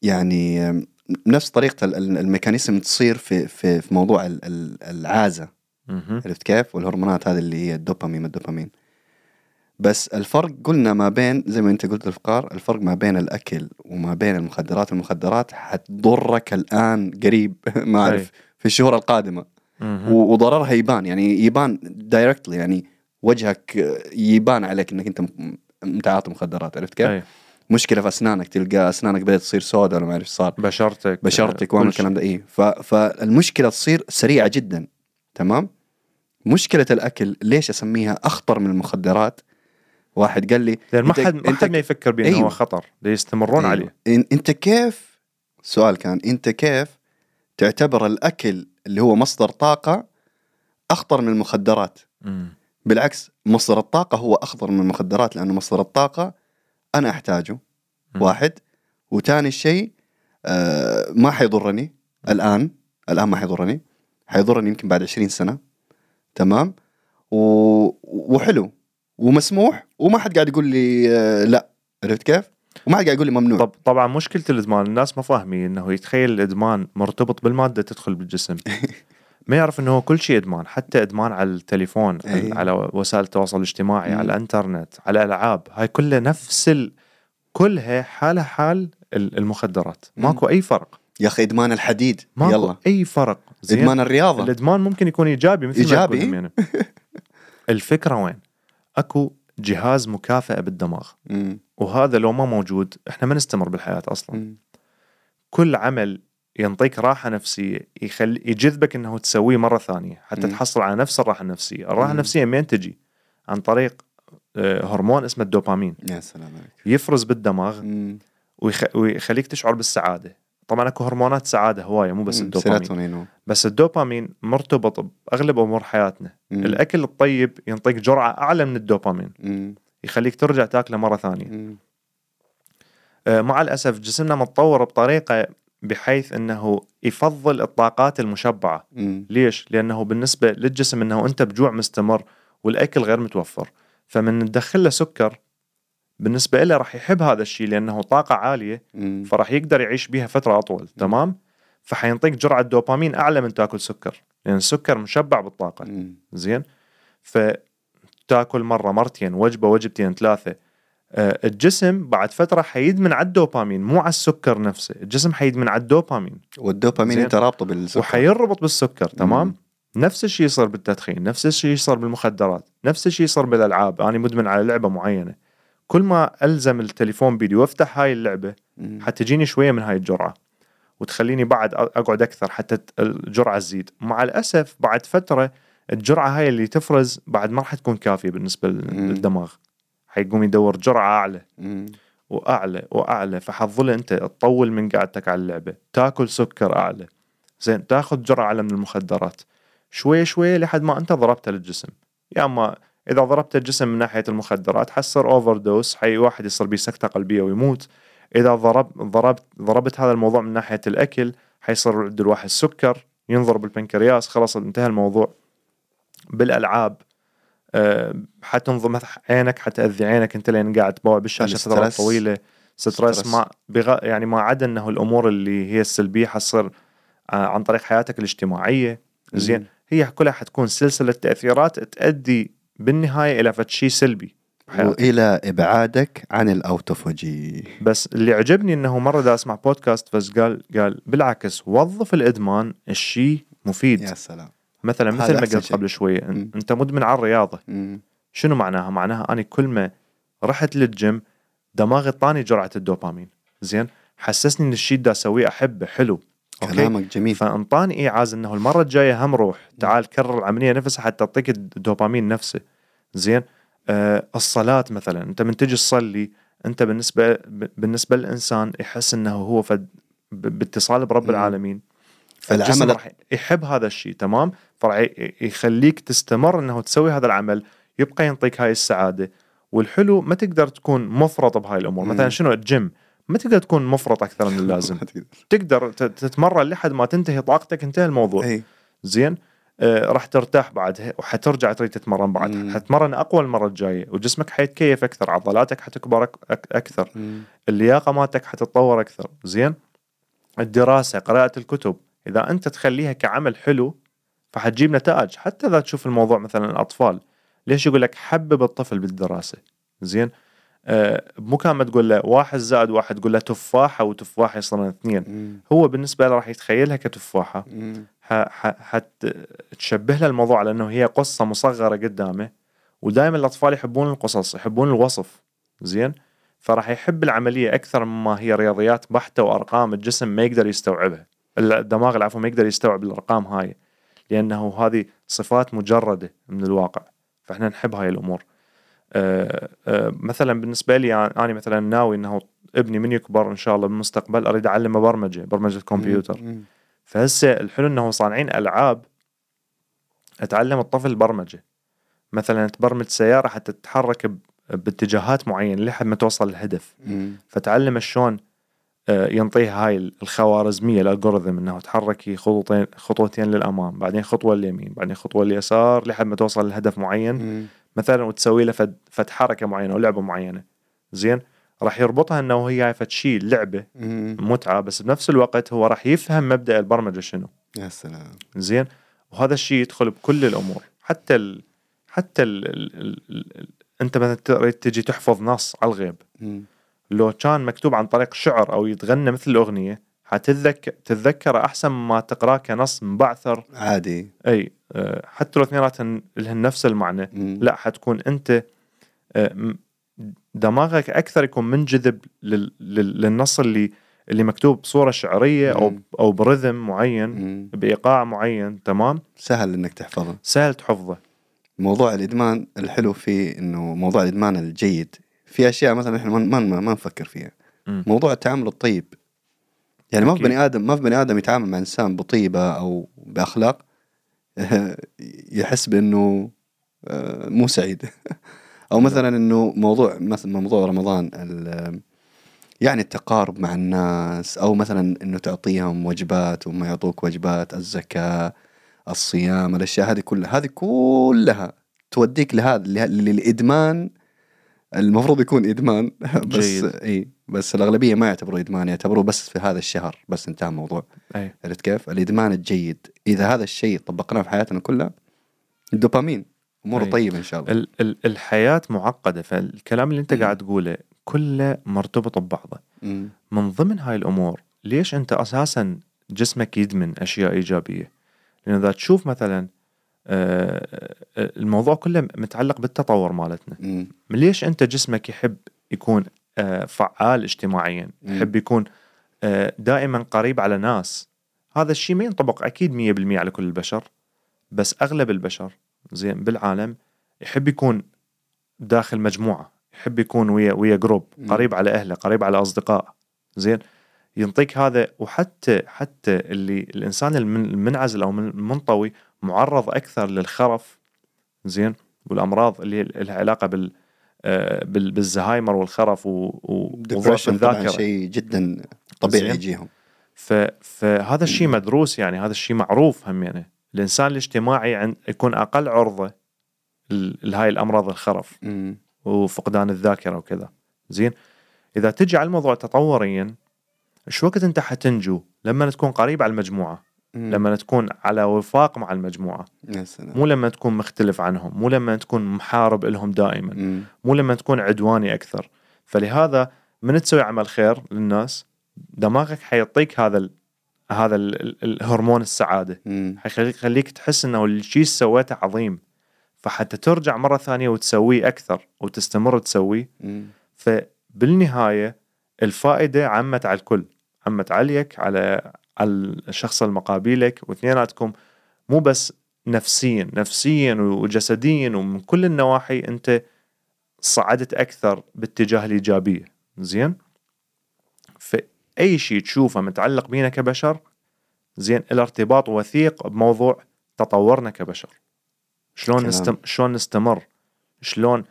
يعني نفس طريقة الميكانيزم تصير في موضوع العازة، عرفت كيف؟ والهرمونات هذه اللي هي الدوبامين. بس الفرق قلنا ما بين، زي ما انت قلت الفقار، الفرق ما بين الأكل وما بين المخدرات حتضرك الآن قريب ما أعرف في الشهور القادمة، وضررها يبان directly، يعني وجهك يبان عليك انك انت متعاطي مخدرات، عرفت كيف؟ مشكله في اسنانك، تلقى اسنانك بدات تصير سوداء ولا ما اعرف صار، بشرتك وامل الكلام ده. فالمشكله تصير سريعه جدا. تمام، مشكله الاكل ليش اسميها اخطر من المخدرات؟ واحد قال لي ما حد ما يفكر بانه هو خطر، يستمرون عليه. انت كيف، السؤال كان، انت كيف تعتبر الاكل اللي هو مصدر طاقه اخطر من المخدرات؟ بالعكس، مصدر الطاقة هو أخطر من المخدرات، لأنه مصدر الطاقة أنا أحتاجه، واحد، وتاني شيء ما حيضرني الآن ما حيضرني يمكن بعد 20 سنة. تمام، وحلو ومسموح، وما حد قاعد يقول لي لا، عرفت كيف؟ وما حد قاعد يقول لي ممنوع. طبعا مشكلة الإدمان الناس ما فاهمين، إنه يتخيل الإدمان مرتبط بالمادة تدخل بالجسم ما يعرف أنه كل شيء إدمان، حتى إدمان على التليفون، على وسائل التواصل الاجتماعي، على الانترنت، على الألعاب، هاي كلها نفس كلها حالها حال المخدرات، ماكو أي فرق. يا أخي إدمان الحديد يلا أي فرق، إدمان الرياضة، الإدمان ممكن يكون إيجابي مثل إيجابي. ما يعني. الفكرة وين؟ أكو جهاز مكافأة بالدماغ، وهذا لو ما موجود إحنا ما نستمر بالحياة أصلا. كل عمل ينطيك راحة نفسية يجذبك أنه تسويه مرة ثانية حتى تحصل على نفس الراحة النفسية. الراحة النفسية مين تجي؟ عن طريق هرمون اسمه الدوبامين. يا سلام عليك. يفرز بالدماغ ويخليك تشعر بالسعادة. طبعا اكو هرمونات سعاده هوايه، مو بس الدوبامين، بس الدوبامين مرتبط باغلب امور حياتنا. الاكل الطيب ينطيك جرعه اعلى من الدوبامين، يخليك ترجع تاكله مره ثانيه. مع الاسف جسمنا متطور بطريقه بحيث انه يفضل الطاقات المشبعه. ليش؟ لانه بالنسبه للجسم انه انت بجوع مستمر والاكل غير متوفر، فمن ندخل له سكر بالنسبه له راح يحب هذا الشيء لانه طاقه عاليه، فراح يقدر يعيش بها فتره اطول. تمام، فحينطيك جرعه دوبامين اعلى من تاكل سكر، لان السكر مشبع بالطاقه. زين، فتاكل مره مرتين، وجبه وجبتين ثلاثه، الجسم بعد فتره حيدمن على الدوبامين، مو على السكر نفسه. الجسم حيدمن على الدوبامين، والدوبامين انت رابطه بالسكر وحيربط بالسكر. تمام. نفس الشيء يصير بالتدخين، نفس الشيء يصير بالمخدرات، نفس الشيء يصير بالالعاب. انا مدمن على لعبه معينه، كل ما ألزم التليفون بيدي وافتح هاي اللعبة حتى تجيني شوية من هاي الجرعة وتخليني بعد أقعد أكثر حتى الجرعة تزيد. مع الأسف بعد فترة الجرعة هاي اللي تفرز بعد ما رح تكون كافية بالنسبة للدماغ، حيقوم يدور جرعة أعلى وأعلى وأعلى، فحظل أنت تطول من قعدتك على اللعبة، تاكل سكر أعلى، زين، تاخذ جرعة أعلى من المخدرات، شوية شوية لحد ما أنت ضربت للجسم. يا أما إذا ضربت الجسم من ناحية المخدرات حصر أوفر دوس، حي واحد يصير بيه سكتة قلبية ويموت. إذا ضربت هذا الموضوع من ناحية الأكل حيصير عند الواحد السكر، ينضرب البنكرياس، خلاص انتهى الموضوع. بالألعاب حتنضم عينك، حتأذي عينك أنت لأن قاعد تباوع بالشاشة فترات طويلة. سترس يعني ما عدا أنه الأمور اللي هي السلبية حصير عن طريق حياتك الاجتماعية. زين، هي كلها حتكون سلسلة تأثيرات تؤدي بالنهاية إلى فتشي سلبي وإلى إبعادك عن الأوتوفوجي. بس اللي عجبني أنه مرة دا أسمع بودكاست بس قال بالعكس، وظف الإدمان الشيء مفيد. يا سلام. مثلا مثل ما قلت قبل شوية، أنت مدمن على الرياضة. شنو معناها؟ معناها أنا كل ما رحت للجيم دماغي طاني جرعة الدوبامين، زين، حسسني أن الشيء دا أسويه أحبه، حلو، كلامك جميل، فانطاني إيعاز انه المره الجايه هم روح تعال كرر العمليه نفسها حتى تعطيك الدوبامين نفسه. زين، الصلاه مثلا، انت من تجي تصلي انت بالنسبه للانسان يحس انه هو باتصال برب العالمين، فالعمل راح يحب هذا الشيء. تمام، فراح يخليك تستمر انه تسوي هذا العمل، يبقى ينطيك هاي السعاده. والحلو ما تقدر تكون مفرط بهاي الامور. مثلا شنو الجيم، ما تقدر تكون مفرط أكثر من اللازم. تقدر تتمرن لحد ما تنتهي طاقتك، انتهى الموضوع. زين، راح ترتاح بعدها وحترجع تريد تتمرن بعدها، حتتمرن أقوى المرة الجاية، وجسمك حيتكيف أكثر، عضلاتك حتكبر أكثر، اللياقة مالتك حتتطور أكثر. زين، الدراسة، قراءة الكتب، إذا أنت تخليها كعمل حلو فحتجيب نتائج. حتى إذا تشوف الموضوع مثلا الأطفال، ليش يقول لك حبب الطفل بالدراسة؟ زين، مكان ما تقول له 1+1 تقول له تفاحة وتفاحة يصيرون 2، هو بالنسبة له راح يتخيلها كتفاحة، تشبه له الموضوع على أنه هي قصة مصغرة قدامه. ودائما الأطفال يحبون القصص، يحبون الوصف. زين، فراح يحب العملية أكثر مما هي رياضيات بحتة وأرقام. الجسم ما يقدر يستوعبها، الدماغ العفو ما يقدر يستوعب الأرقام هاي، لأنه هذه صفات مجردة من الواقع، فإحنا نحب هاي الأمور. مثلا بالنسبة لي أنا مثلا ناوي أنه ابني من يكبر إن شاء الله بالمستقبل أريد أعلمه برمجة كمبيوتر. فهسه الحلو أنه صانعين ألعاب أتعلم الطفل برمجة، مثلا تبرمج سيارة حتى تتحرك باتجاهات معينة لحد ما توصل الهدف، فتعلم شلون ينطيها هاي الخوارزمية، الألغوريثم، أنه تحركي خطوتين للأمام، بعدين خطوة لليمين، بعدين خطوة لليسار لحد ما توصل لهدف معين مثلا، وتسوي له فت حركة معينة أو لعبة معينة. زين، راح يربطها أنه هي فتشي لعبة متعة، بس بنفس الوقت هو راح يفهم مبدأ البرمجة شنو. يا سلام. زين، وهذا الشيء يدخل بكل الأمور، حتى أنت مثلا تجي تحفظ نص على الغيب، لو كان مكتوب عن طريق شعر أو يتغنى مثل الأغنية تتذكر أحسن ما تقرأ كنص مبعثر عادي. أي، حتى لو اثنيناتهم لهن نفس المعنى، لا حتكون أنت دماغك أكثر يكون منجذب للنص اللي مكتوب بصورة شعرية أو برذم معين، بإيقاع معين. تمام، سهل إنك تحفظه، سهل تحفظه. موضوع الإدمان الحلو فيه إنه موضوع الإدمان الجيد في أشياء مثلا إحنا ما نفكر فيها. موضوع التعامل الطيب، يعني ما في بني آدم، ما في بني آدم يتعامل مع إنسان بطيبة أو بأخلاق يحس بأنه مو سعيد. أو مثلا أنه موضوع مثل موضوع رمضان يعني التقارب مع الناس، أو مثلا أنه تعطيهم وجبات وما يعطوك وجبات، الزكاة، الصيام، الأشياء هذه كلها، هذه كلها توديك لهذا للإدمان. المفروض يكون إدمان بس جيد. إيه بس الأغلبية ما يعتبروا إدمان، يعتبروا بس في هذا الشهر بس انتهى الموضوع. عرفت كيف؟ الإدمان الجيد إذا هذا الشيء طبقناه في حياتنا كلها، الدوبامين أموره طيبة إن شاء الله. الحياة معقدة، فالكلام اللي أنت قاعد تقوله كله مرتبط ببعضه. من ضمن هاي الأمور ليش أنت أساسا جسمك يدمن أشياء إيجابية؟ لأنه إذا تشوف مثلا الموضوع كله متعلق بالتطور مالتنا. ليش أنت جسمك يحب يكون فعال اجتماعيا، يحب يكون دائما قريب على ناس؟ هذا الشيء ما ينطبق أكيد 100% على كل البشر، بس أغلب البشر زين بالعالم يحب يكون داخل مجموعة، يحب يكون ويا جروب، قريب على أهله، قريب على أصدقاء. زين ينطيك هذا. وحتى اللي الإنسان المنعزل أو المنطوي معرض أكثر للخرف زين والأمراض اللي لها علاقة بالزهايمر والخرف وضعف الذاكرة. شيء جدا طبيعي يجيهم. فهذا الشيء مدروس، يعني هذا الشيء معروف. هم يعني الإنسان الاجتماعي يكون أقل عرضة لهاي الأمراض، الخرف وفقدان الذاكرة وكذا. زين إذا تجي على الموضوع تطوريا، شو وقت أنت حتنجو؟ لما تكون قريب على المجموعة، لما تكون على وفاق مع المجموعة، مو لما تكون مختلف عنهم، مو لما تكون محارب لهم دائما، مو لما تكون عدواني أكثر. فلهذا من تسوي عمل خير للناس، دماغك حيعطيك هذا الهرمون السعادة، حيخليك تحس إنه الشيء سويته عظيم، فحتى ترجع مرة ثانية وتسويه أكثر وتستمر تسويه. فبالنهاية الفائدة عمت على الكل، عمت عليك، على الشخص المقابلك، واثنيناتكم مو بس نفسيا وجسديا، ومن كل النواحي انت صعدت اكثر باتجاه الايجابيه. زين فاي شيء تشوفه متعلق بينا كبشر، زين الارتباط وثيق بموضوع تطورنا كبشر، شلون نستمر، شلون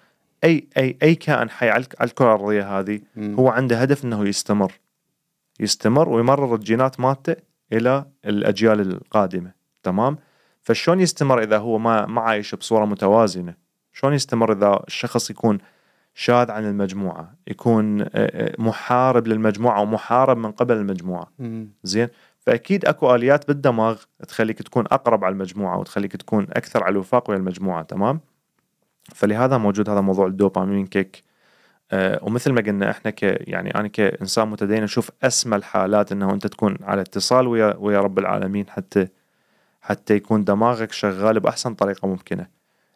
اي كائن حي على الكره الارضيه هذه هو عنده هدف انه يستمر ويمرر الجينات مالته إلى الأجيال القادمة. تمام؟ فشون يستمر إذا هو ما عايش بصورة متوازنة؟ شون يستمر إذا الشخص يكون شاذ عن المجموعة، يكون محارب للمجموعة ومحارب من قبل المجموعة؟ زين فأكيد أكو آليات بالدماغ تخليك تكون أقرب على المجموعة وتخليك تكون أكثر على الوفاق ويا المجموعة. تمام؟ فلهذا موجود هذا موضوع الدوبامين كيك. ومثل ما قلنا احنا يعني انا كانسان متدين اشوف اسمى الحالات انه انت تكون على اتصال ويا رب العالمين، حتى يكون دماغك شغال باحسن طريقه ممكنه.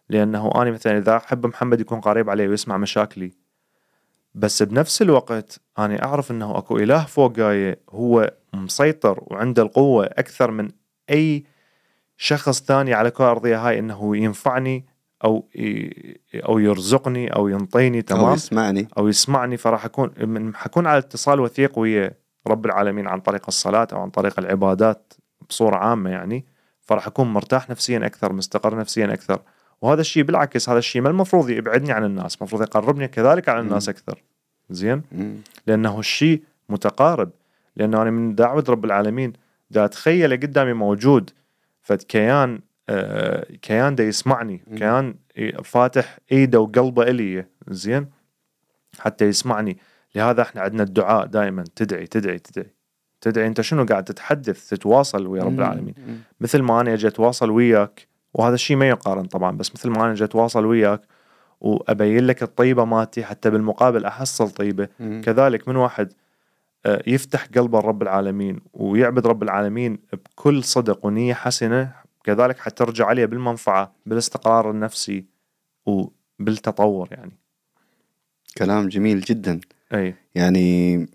لانه انا مثلا اذا احب محمد يكون قريب علي ويسمع مشاكلي، بس بنفس الوقت انا اعرف انه اكو اله فوقاي هو مسيطر وعنده القوه اكثر من اي شخص ثاني على الكره الارضيه هاي، انه ينفعني أو يرزقني أو ينطيني. تمام؟ أو يسمعني. فراح أكون على اتصال وثيق ويا رب العالمين عن طريق الصلاة أو عن طريق العبادات بصورة عامة يعني. فراح أكون مرتاح نفسيا أكثر، مستقر نفسيا أكثر. وهذا الشيء بالعكس، هذا الشيء ما المفروض يبعدني عن الناس، المفروض يقربني كذلك عن الناس أكثر. زين لأنه الشيء متقارب. لأنه أنا من دعوة رب العالمين دا أتخيل قدامي موجود فكيان كيان دا يسمعني، كيان فاتح ايده وقلبه إلي زين حتى يسمعني. لهذا احنا عندنا الدعاء دائما، تدعي تدعي تدعي تدعي. انت شنو قاعد تتحدث، تتواصل ويا رب العالمين. مثل ما انا اجي اتواصل وياك، وهذا الشيء ما يقارن طبعا، بس مثل ما انا اجي اتواصل وياك وابين لك الطيبه مالتي، حتى بالمقابل احصل طيبه. كذلك من واحد يفتح قلبه لرب العالمين ويعبد رب العالمين بكل صدق ونيه حسنه، كذلك حترجع عليه بالمنفعة، بالاستقرار النفسي وبالتطور. يعني كلام جميل جدا. أي. يعني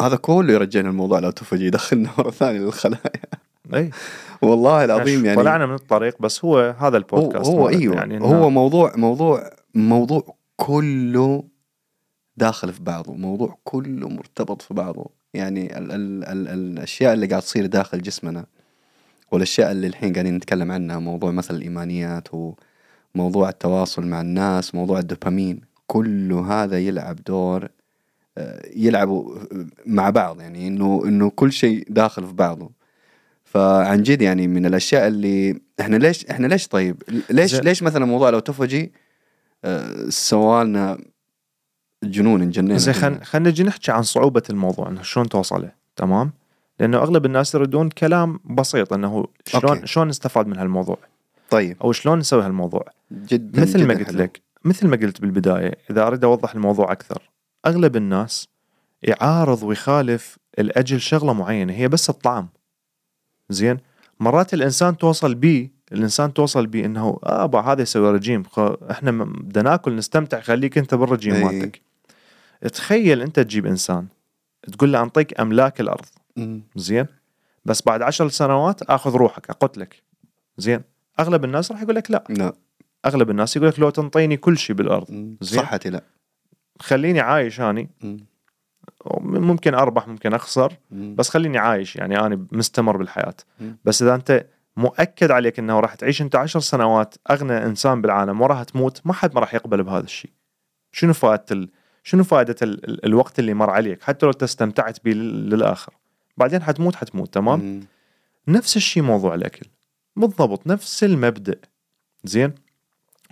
هذا كله يرجعنا الموضوع الأوتوفاجي، دخلنا مرة ثانية للخلايا. أي. والله العظيم يعني طلعنا من الطريق، بس هو هذا البودكاست هو أيوه يعني هو موضوع كله داخل في بعضه، موضوع كله مرتبط في بعضه. يعني الأشياء اللي قاعد تصير داخل جسمنا والأشياء اللي الحين قاعدين نتكلم عنها، موضوع مثلا الإيمانيات وموضوع التواصل مع الناس، موضوع الدوبامين، كل هذا يلعب دور، يلعبوا مع بعض، يعني إنه كل شيء داخل في بعضه. فعن جد يعني من الأشياء اللي إحنا ليش طيب ليش مثلا موضوع لو تفوجي سوالنا جنون جنين. زين خلينا نجي نحكي عن صعوبة الموضوع، إنه شلون توصله، تمام؟ لأنه أغلب الناس يردون كلام بسيط إنه شلون نستفاد من هالموضوع، طيب، أو شلون نسوي هالموضوع. جدا مثل ما قلت لك، مثل ما قلت بالبداية، إذا أريد أوضح الموضوع أكثر، أغلب الناس يعارض ويخالف الأجل شغلة معينة هي بس الطعم. زين مرات الإنسان توصل بي إنه أبا هذا يسوي رجيم، إحنا بدنا ناكل نستمتع، خليك أنت بالرجيم مالتك. تخيل أنت تجيب إنسان تقول له أنطيك أملاك الأرض، زين، بس بعد 10 سنوات أخذ روحك أقتلك، زين، أغلب الناس راح يقول لك لا. أغلب الناس يقول لك لو تنطيني كل شيء بالأرض، زين، صحتي لا، خليني عايش أنا، ممكن أربح ممكن أخسر، بس خليني عايش، يعني أنا مستمر بالحياة. بس إذا أنت مؤكد عليك أنه راح تعيش أنت 10 سنوات أغنى إنسان بالعالم وراح تموت، ما حد ما راح يقبل بهذا الشيء. شنو فائدة الوقت اللي مر عليك، حتى لو تستمتعت به للآخر، بعدين حتموت، تمام؟ نفس الشيء موضوع الأكل بالضبط، نفس المبدأ. زين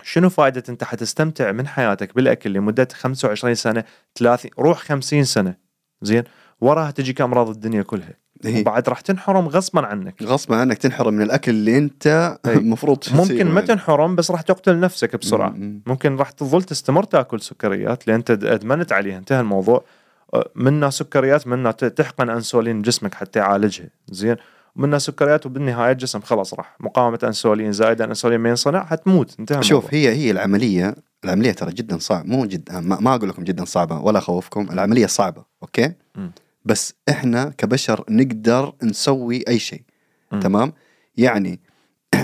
شنو فائدة أنت حتستمتع من حياتك بالأكل لمدة 25 سنة، 30، روح 50 سنة، زين، وراها تجيك أمراض الدنيا كلها، وبعد راح تنحرم غصبا عنك تنحرم من الأكل اللي أنت مفروض. ممكن ما تنحرم، بس راح تقتل نفسك بسرعة. ممكن راح تظل تستمر تأكل سكريات لأن أنت أدمنت عليها، انتهى الموضوع. منها سكريات، منها تحقن أنسولين جسمك حتى يعالجها، زين، منها سكريات، وبالنهاية الجسم خلاص راح مقاومة أنسولين زائد أنسولين ما ينصنع، هتموت، انتهى الموضوع. شوف هي العملية ترى جدا صعبة، مو جدا، ما أقول لكم جدا صعبة ولا خوفكم، العملية صعبة، أوكي؟ بس إحنا كبشر نقدر نسوي أي شيء، تمام؟ يعني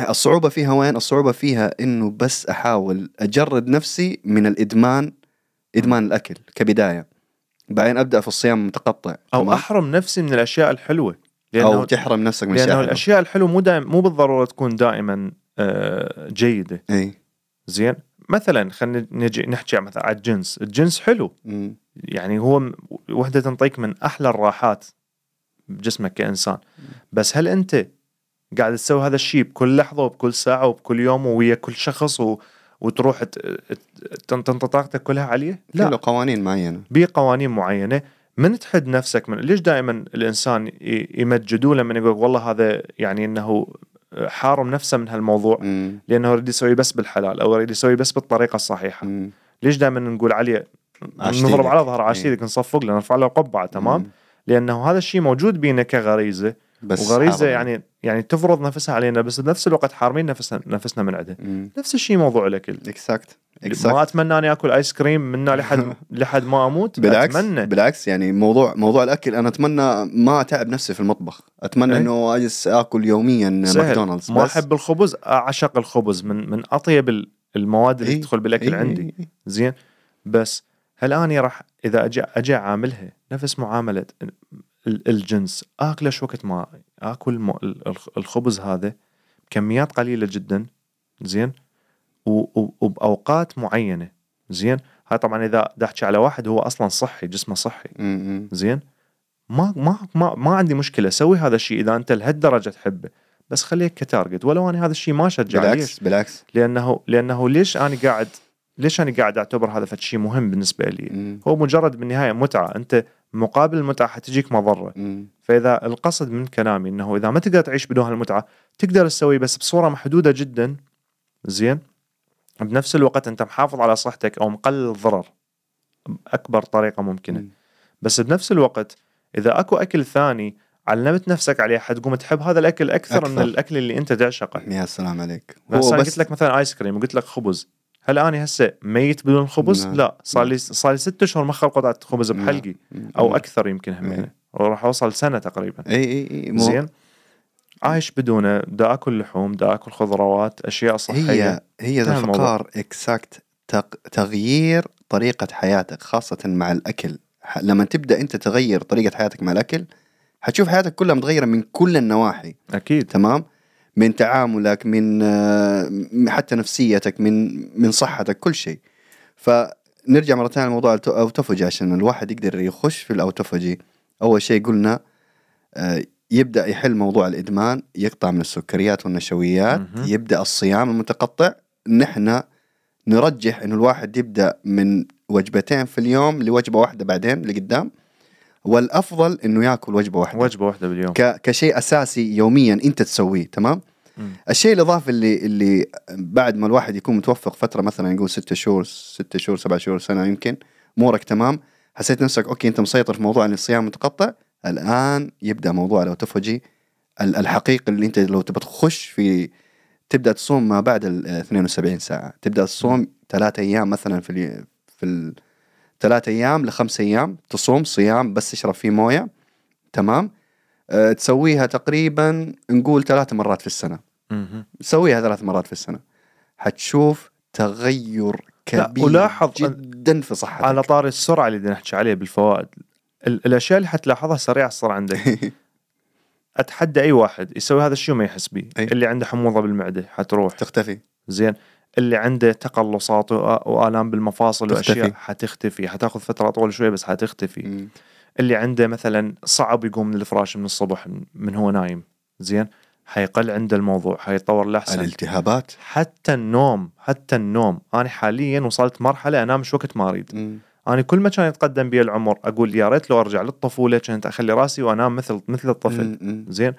الصعوبة فيها وين؟ الصعوبة فيها إنه بس أحاول أجرد نفسي من إدمان الأكل كبداية، بعدين أبدأ في الصيام المتقطع، أو أحرم نفسي من الأشياء الحلوة، أو تحرم نفسك من الأشياء الحلوة، لأنه الأشياء الحلوة مو بالضرورة تكون دائما جيدة. زين مثلا خلينا نحكي مثلا على الجنس حلو، يعني هو وحدة تنطيك من أحلى الراحات بجسمك كإنسان، بس هل أنت قاعد تسوي هذا الشيء بكل لحظة وبكل ساعة وبكل يوم ويا كل شخص وتروح تنطي طاقتك كلها عليه؟ لا، بقوانين معينة من تحد نفسك من. ليش دائما الإنسان يمجدوه لما يقول والله هذا يعني أنه حارم نفسه من هالموضوع، لأنه يريد يسوي بس بالحلال أو يريد يسوي بس بالطريقة الصحيحة. ليش دائما نقول عليه نضرب على ظهر عشيرك، نصفق له، نرفع له قبعة، تمام؟ لأنه هذا الشيء موجود بينا كغريزة، وغريزة يعني تفرض نفسها علينا، بس بنفس الوقت حارمين نفسنا من عده. نفس الشيء موضوع الأكل. ما أتمنى أني أكل آيس كريم منه لحد ما أموت. بالعكس يعني موضوع الأكل أنا أتمنى ما أتعب نفسي في المطبخ، أتمنى أنه أجلس أكل يوميا ماكدونالدز. ما أحب الخبز، أعشق الخبز، من أطيب المواد اللي تدخل بالأكل عندي. زين بس هل أنا راح إذا أجي عاملها نفس معاملة الجنس، أكل وقت ما أكل الخبز هذا بكميات قليلة جدا، زين، وبأوقات معينة، زين. هاي طبعا إذا أحكي على واحد هو أصلا صحي، جسمه صحي، زين، ما عندي مشكلة سوي هذا الشيء إذا أنت لهالدرجة تحبه، بس خليك كتارجت. ولو أنا هذا الشيء ما شجع، بالعكس، لأنه ليش أنا قاعد أعتبر هذا فشي مهم بالنسبة لي؟ هو مجرد بالنهاية متعة، أنت مقابل المتعة حتجيك مضرة. فإذا القصد من كلامي أنه إذا ما تقدر تعيش بدون هالمتعة، تقدر تسوي بس بصورة محدودة جدا، زين، بنفس الوقت أنت محافظ على صحتك أو مقلل الضرر بأكبر طريقة ممكنة. بس بنفس الوقت إذا أكو أكل ثاني علمت نفسك عليه، حتقوم تحب هذا الأكل أكثر من الأكل اللي أنت تعشقه. يا سلام عليك. بس قلت لك مثلا آيس كريم وقلت لك خبز، هل أنا هسه ميت بدون خبز؟ لا، صار لي 6 أشهر ما أخذ قطعة خبز بحلقي، أو أكثر يمكن همينه، وراح أوصل سنة تقريبا. زين عايش بدونه، دا أكل لحوم، دا أكل خضروات، أشياء صحية. هي ذا فقار، تغيير طريقة حياتك خاصة مع الأكل، لما تبدأ أنت تغير طريقة حياتك مع الأكل هتشوف حياتك كلها متغيرة من كل النواحي. أكيد. تمام؟ من تعاملك، من حتى نفسيتك، من صحتك، كل شيء. فنرجع مرة ثانية لموضوع الأوتوفجي عشان الواحد يقدر يخش في الأوتوفجي. أول شيء قلنا يبدأ يحل موضوع الإدمان، يقطع من السكريات والنشويات، يبدأ الصيام المتقطع. نحن نرجح إنه الواحد يبدأ من وجبتين في اليوم لوجبة واحدة بعدين لقدام، والأفضل إنه يأكل وجبة واحدة باليوم كشيء أساسي يوميا أنت تسويه. تمام. الشيء الإضافي اللي بعد ما الواحد يكون متوفق فترة، مثلا نقول 6 شهور 7 شهور سنة، يمكن أمورك تمام، حسيت نفسك أوكي أنت مسيطر في موضوع الصيام متقطع، الآن يبدأ موضوع الأوتوفجي الحقيقي اللي أنت لو تبى تخش في تبدأ تصوم ما بعد 72 ساعة، تبدأ تصوم 3 أيام مثلا في 3 أيام ل5 أيام تصوم صيام بس تشرب فيه موية. تمام. تسويها تقريبا نقول 3 مرات في السنة. تسويها 3 مرات في السنة، هتشوف تغير كبير جدا في صحتك. على طار السرعة اللي نحكي عليه بالفوائد، الأشياء اللي هتلاحظها سريعة صار عندك. أتحدى أي واحد يسوي هذا الشيء وما يحس بيه. اللي عنده حموضة بالمعدة هتروح تختفي. زين. اللي عنده تقلصات وآلام بالمفاصل وأشياء هتختفي، هتاخذ فترة طول شوية بس هتختفي. اللي عنده مثلا صعب يقوم من الفراش من الصبح من هو نايم، زين، هيقل عنده الموضوع، هيتطور لحسن. الالتهابات، حتى النوم أنا حاليا وصلت مرحلة أنام مش وقت ما أريد. أنا كل ما كان يتقدم بي العمر أقول يا ريت لو أرجع للطفولة كنت أخلي رأسي وأنام مثل الطفل. زين.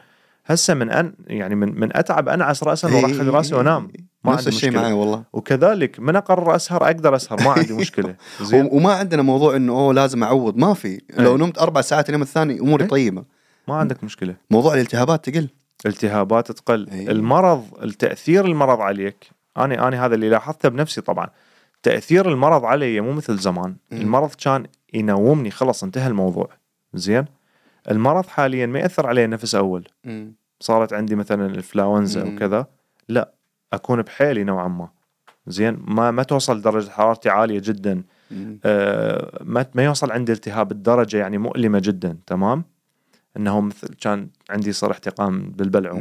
هسه من أتعب أنعس رأسا وراح أخلي رأسي وأنام. ما نفس الشيء معي والله. وكذلك من أقرر أسهر أقدر أسهر، ما عندي مشكلة. وما عندنا موضوع إنه لازم أعوض، ما في. لو نمت 4 ساعات اليوم الثاني أموري طيبة، ما عندك مشكلة. موضوع الالتهابات تقل، التهابات تقل. المرض، التأثير المرض عليك، أنا هذا اللي لاحظته بنفسي. طبعا تأثير المرض علي مو مثل زمان. المرض كان ينومني خلص انتهى الموضوع. زين. المرض حاليا ما يأثر علي نفس أول. صارت عندي مثلا الإنفلونزا وكذا، لا أكون بحالي نوعا ما. زين. ما توصل درجة حرارتي عالية جدا، ما يوصل عندي التهاب الدرجة يعني مؤلمة جدا. تمام. إنه مثل كان عندي صار احتقان بالبلع،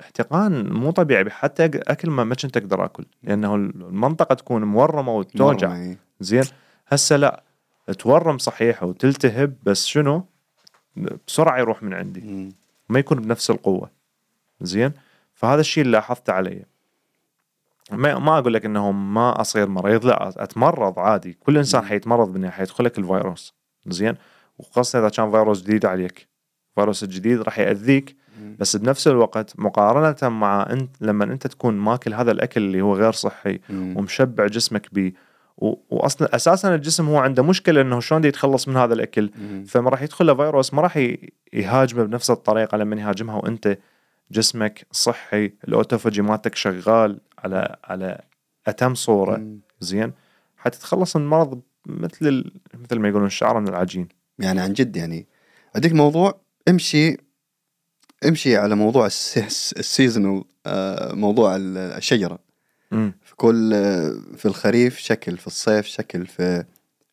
احتقان مو طبيعي، حتى أكل ما كنت أقدر أكل لأنه المنطقة تكون مورمة وتوجع. زين. هسه لا، تورم صحيح وتلتهب بس شنو بسرعة يروح من عندي، ما يكون بنفس القوة. زين. فهذا الشيء اللي لاحظته علي. ما أقول لك إنه ما أصير مريض، لا، أتمرض عادي، كل إنسان حيتمرض منه، حيدخلك الفيروس. زين. وخاصة إذا كان فيروس جديد عليك، فيروس الجديد راح يأذيك. بس بنفس الوقت مقارنة مع أنت لما أنت تكون ماكل هذا الأكل اللي هو غير صحي ومشبع جسمك بيه، وأصلا أساسا الجسم هو عنده مشكلة إنه شلون يتخلص من هذا الأكل، فما راح يدخل له فيروس، ما راح يهاجمه بنفس الطريقة لما يهاجمها وأنت جسمك صحي، الأوتوفجي مالتك شغال على أتم صورة. زين. حتتخلص من المرض مثل ما يقولون الشعر من العجين. يعني عن جد يعني أديك موضوع امشي على موضوع السيزونال، موضوع الشجرة. في الخريف شكل، في الصيف شكل، في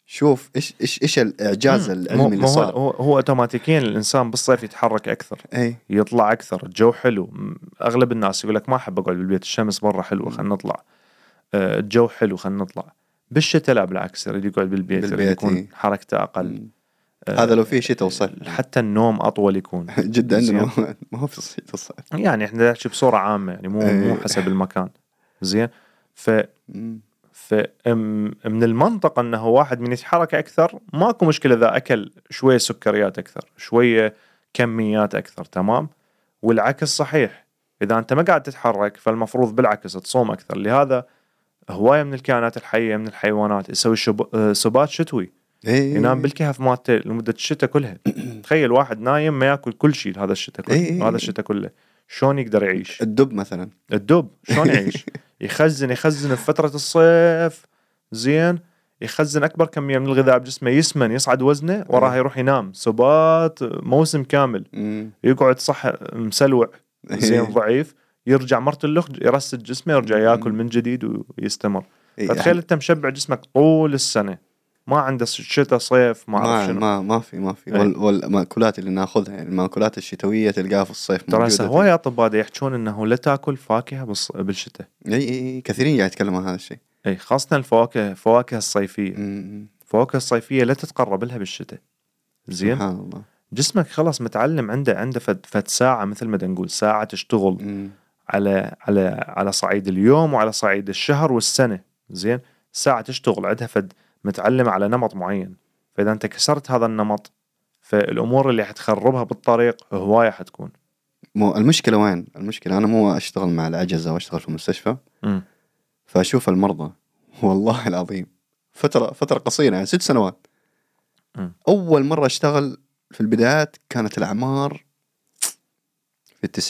شوف ايش الاعجاز العلمي اللي صار. هو اوتوماتيكيا الانسان بالصيف يتحرك اكثر، يطلع اكثر، الجو حلو. اغلب الناس يقول لك ما احب اقعد بالبيت، الشمس برا حلوه خلينا نطلع، الجو حلو خلينا نطلع. بالشتاء لا، بالعكس، يريد يقعد بالبيت يكون حركته اقل. هذا لو فيه شتاء وصيف. حتى النوم اطول يكون. جدا عندنا ما هو في الصيف والصيف، يعني احنا نحكي بصوره عامه، يعني مو حسب المكان. زين. من المنطقة أنه واحد من يتحرك أكثر ماكو مشكلة، إذا أكل شوية سكريات أكثر، شوية كميات أكثر. تمام. والعكس صحيح، إذا أنت ما قاعد تتحرك فالمفروض بالعكس تصوم أكثر. لهذا هواية من الكائنات الحية من الحيوانات يسوي سبات شتوي، ينام بالكهف مالته لمدة الشتاء كلها. تخيل واحد نايم ما يأكل كل شيء هذا الشتاء كله، هذا الشتاء كله شلون يقدر يعيش؟ الدب مثلا، الدب شلون يعيش؟ يخزن في فترة الصيف. زين. يخزن أكبر كمية من الغذاء بجسمه، يسمن، يصعد وزنه، وراها يروح ينام سبات موسم كامل. يقعد صح مسلوع، زين، ضعيف، يرجع مرة اللخ يرسل جسمه، يرجع يأكل من جديد ويستمر. فتخيل أنت مشبع جسمك طول السنة، ما عنده شتاء صيف ما اعرف شنو. ما في والمأكولات اللي ناخذها يعني المأكولات الشتوية تلقاها في الصيف. ترى هواي اطباء يحكون انه لا تاكل فاكهة بالشتاء. اي كثيرين قاعد يتكلموا عن هذا الشيء. اي خاصة الفواكه، فواكه الصيفية. فواكه الصيفية لا تتقرب لها بالشتاء. زين سبحان الله. جسمك خلاص متعلم عنده فد ساعة مثل ما نقول ساعة تشتغل على صعيد اليوم وعلى صعيد الشهر والسنة. زين ساعة تشتغل عندها فد متعلم على نمط معين، فإذا أنت كسرت هذا النمط فالأمور اللي حتخربها بالطريق هواية حتكون. مو المشكلة وين؟ المشكلة أنا مو أشتغل مع العجزة وأشتغل في المستشفى فأشوف المرضى والله العظيم فترة قصيرة يعني 6 سنوات. أول مرة أشتغل في البدايات كانت الأعمار في 1990s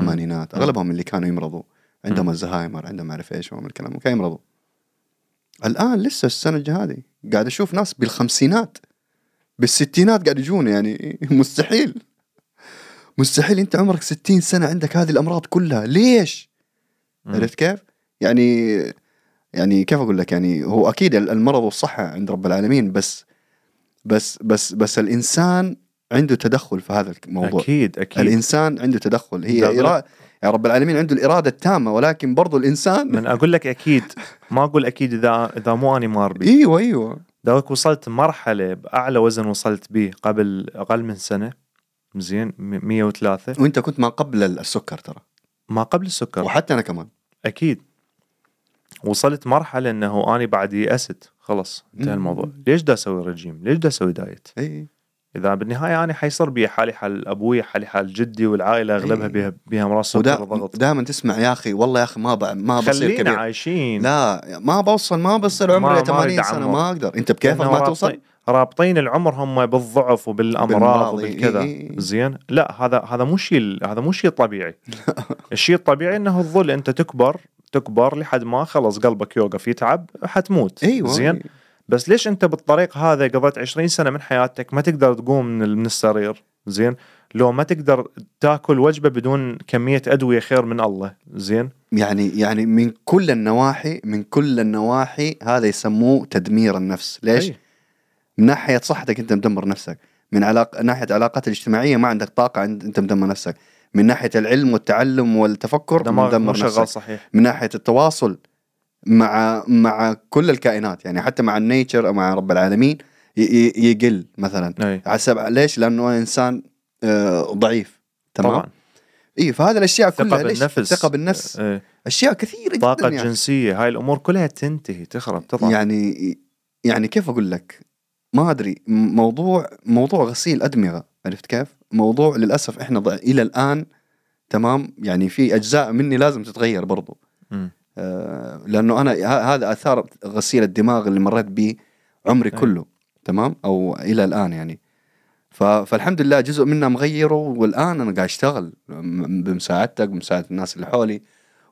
1980s. أغلبهم اللي كانوا يمرضوا عندهم الزهايمر، عندهم عارف إيش ومن الكلام، وكان يمرضوا. الآن لسه السنة هذه قاعد أشوف ناس بال50s بال60s قاعد يجون. يعني مستحيل أنت عمرك 60 سنة عندك هذه الأمراض كلها، ليش؟ عرفت كيف؟ يعني كيف أقول لك، يعني هو أكيد المرض والصحة عند رب العالمين، بس الإنسان عنده تدخل في هذا الموضوع. أكيد الإنسان عنده تدخل، هي إرادة يا رب العالمين، عنده الإرادة التامة، ولكن برضو الإنسان من أقول لك أكيد ما أقول أكيد إذا مو أنا ماربي. أيوة داك وصلت مرحلة بأعلى وزن وصلت به قبل أقل من سنة، زين 103. وأنت كنت ما قبل السكر، ترى ما قبل السكر، وحتى أنا كمان أكيد وصلت مرحلة أنه أنا بعد يأست خلص انتهى الموضوع. ليش دا أسوي رجيم؟ ليش دا أسوي دايت؟ إذا بالنهاية أنا حيصير بي حالي حال أبوي، حالي حال جدي، والعائلة أغلبها بيها أمراض سكر وضغط. دائما تسمع يا أخي والله يا أخي ما بصير كبير، خلينا عايشين، لا ما بوصل، ما بصير عمري 80 سنة ما أقدر. أنت بكيفك ما توصل، رابطين العمر هم بالضعف وبالأمراض وبالكذا. زين لا، هذا مو شيء طبيعي. الشيء الطبيعي إنه الظل، أنت تكبر لحد ما خلص قلبك يوقف يتعب حتموت. زين بس ليش أنت بالطريق هذا قضيت 20 سنة من حياتك ما تقدر تقوم من السرير؟ زين لو ما تقدر تاكل وجبة بدون كمية أدوية خير من الله. زين يعني من كل النواحي هذا يسموه تدمير النفس. ليش؟ من ناحية صحتك أنت مدمر نفسك، من ناحية علاقات الاجتماعية ما عندك طاقة، أنت مدمر نفسك، من ناحية العلم والتعلم والتفكر مدمر نفسك، صحيح. من ناحية التواصل مع كل الكائنات، يعني حتى مع النيتشر أو مع رب العالمين يقل مثلا. حسب ليش؟ لأنه إنسان ضعيف. تمام طبعا. فهذا الأشياء كلها، ليش؟ ثقة بالنفس، أشياء كثيرة جدا، طاقة يعني جنسية، هاي الأمور كلها تنتهي تخرب طبعا. يعني كيف أقول لك، ما أدري، موضوع غسيل أدمغة، عرفت كيف؟ موضوع للأسف إحنا إلى الآن تمام، يعني في أجزاء مني لازم تتغير برضو. لأنه أنا هذا أثار غسيل الدماغ اللي مريت به عمري كله، تمام، أو إلى الآن يعني. فالحمد لله جزء منها مغيره، والآن أنا قاعد أشتغل بمساعدتك ومساعدة الناس اللي حولي،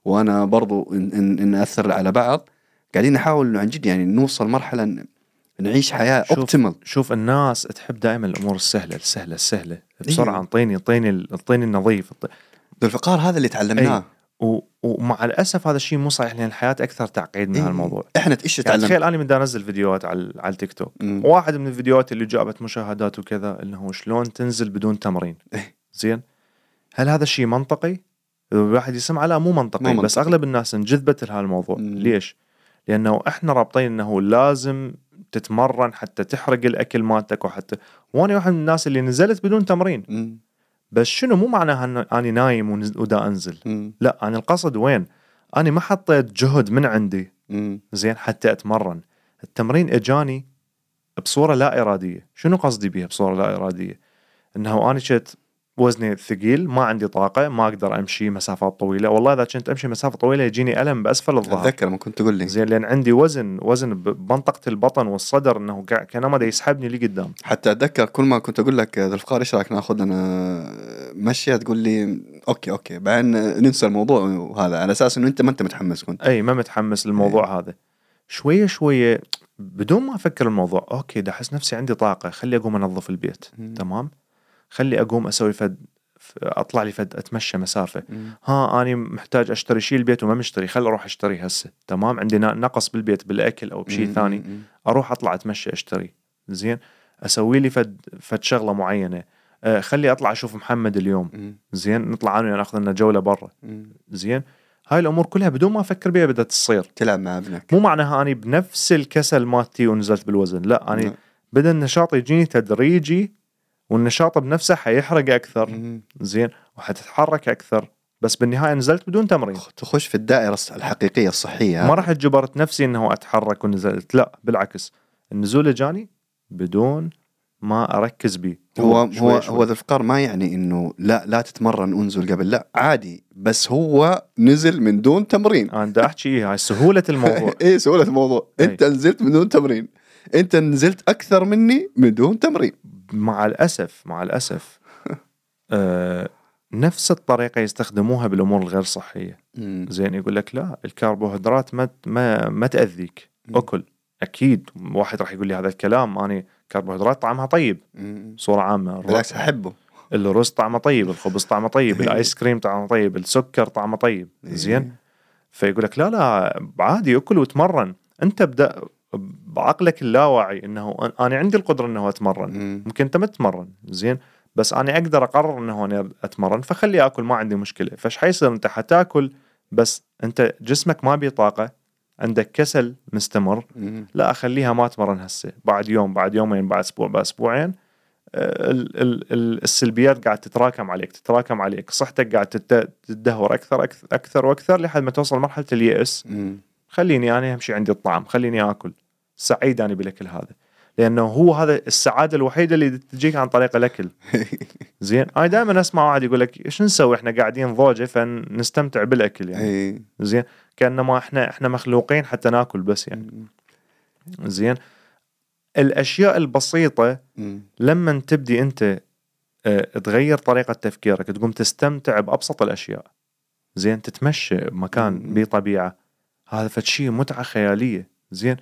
وأنا برضو إن أثر على بعض، قاعدين نحاول عن جد يعني نوصل مرحلة نعيش حياة أوبتيمال. شوف الناس تحب دائما الأمور السهلة بسرعة، أعطيني النظيف. الفقار هذا اللي تعلمناه، ومع الأسف هذا الشيء مو صحيح، لأن الحياة أكثر تعقيد من هالموضوع. إحنا إيش تعلمنا؟ يعني تخيل أنا من دا أنزل فيديوهات على التيك توك، واحد من الفيديوهات اللي جابت مشاهدات وكذا إنه شلون تنزل بدون تمرين. زين هل هذا الشيء منطقي؟ الواحد يسمع لا مو منطقي، بس أغلب الناس انجذبت لهالموضوع. ليش؟ لأنه إحنا رابطين إنه لازم تتمرن حتى تحرق الأكل مالتك، وحتى وأنا واحد من الناس اللي نزلت بدون تمرين. بس شنو، مو معناها أن أنا نايم ودا أنزل. لا، أنا القصد وين، أنا ما حطيت جهد من عندي زين حتى أتمرن. التمرين إجاني بصورة لا إرادية. شنو قصدي بيها بصورة لا إرادية؟ إنه أنا كنت وزني ثقيل، ما عندي طاقة، ما أقدر أمشي مسافات طويلة. والله إذا كنت أمشي مسافة طويلة يجيني ألم بأسفل الظهر. أتذكر ما كنت تقول لي. زين لأن عندي وزن بمنطقة البطن والصدر، إنه كان ما دا يسحبني لي قدام. حتى أتذكر كل ما كنت أقول لك ذا الفقار إيش رأيك نأخذ أنا مشي، تقول لي أوكي بعدين ننسى الموضوع وهذا، على أساس إنه أنت ما أنت متحمس كنت. أي ما متحمس للموضوع. هذا شوية شوية بدون ما أفكر الموضوع، أوكي دا أحس نفسي عندي طاقة، خلي أقوم أنظف البيت. تمام، خلي أقوم أسوي اطلع لي فد اتمشى مسافه. ها انا محتاج اشتري شيء البيت وما مشتري، خل اروح اشتري هسه، تمام، عندي نقص بالبيت بالاكل او بشيء ثاني، اروح اطلع اتمشى اشتري. زين، اسوي لي فد شغله معينه، خلي اطلع اشوف محمد اليوم. زين، نطلع انا ناخذ لنا جوله برا. زين، هاي الامور كلها بدون ما افكر بيها بدها تصير. تلعب مع ابنك، مو معناها اني بنفس الكسل مالتي ونزلت بالوزن، لا، اني بدا النشاط يجيني تدريجي، والنشاط بنفسه حيحرق اكثر. زين، وحتتحرك اكثر، بس بالنهايه نزلت بدون تمرين. تخش في الدائره الحقيقيه الصحيه، ما راح اجبرت نفسي انه اتحرك ونزلت، لا بالعكس، النزول جاني بدون ما اركز به. هو ذا الفقار ما يعني انه لا تتمرن وانزل قبل، لا عادي، بس هو نزل من دون تمرين. انا بدي احكي هاي سهوله الموضوع. ايه سهوله الموضوع، انت نزلت من دون تمرين، انت نزلت اكثر مني من دون تمرين. مع الاسف نفس الطريقه يستخدموها بالامور الغير صحيه. زين، يقول لك لا، الكربوهيدرات ما تاذيك، اكل. اكيد واحد راح يقول لي هذا الكلام، انا كربوهيدرات طعمها طيب بصوره عامه، بالعكس احبه، الرز طعمه طيب، الخبز طعمه طيب، الايس كريم طعمه طيب، السكر طعمه طيب. زين، فيقول لك لا عادي، اكل وتمرن. انت ابدا بعقلك اللاواعي انه انا عندي القدره انه اتمرن، ممكن انت ما تتمرن. زين، بس انا اقدر اقرر انه انا اتمرن، فخلي اكل، ما عندي مشكله. فش حيصير؟ انت حتاكل، بس انت جسمك ما بيطاقه، عندك كسل مستمر. لا، اخليها ما اتمرن هسه، بعد يوم، بعد يومين، بعد اسبوع، بعد اسبوعين. السلبيات قاعد تتراكم عليك، صحتك قاعد تدهور اكثر واكثر، لحد ما توصل مرحله اليأس. خليني انا امشي، عندي الطعم، خليني اكل، سعيد انا بالاكل هذا، لانه هو هذا السعاده الوحيده اللي تجيك عن طريق الاكل. زين، انا دائما اسمع واحد يقول لك ايش نسوي، احنا قاعدين ضوجه فنستمتع بالاكل يعني. زين، كأنما احنا مخلوقين حتى ناكل بس يعني. زين، الاشياء البسيطه لما تبدي انت تغير طريقه تفكيرك، تقوم تستمتع بابسط الاشياء. زين، تتمشى بمكان بطبيعه، هذا فد شيء متعه خياليه. زين،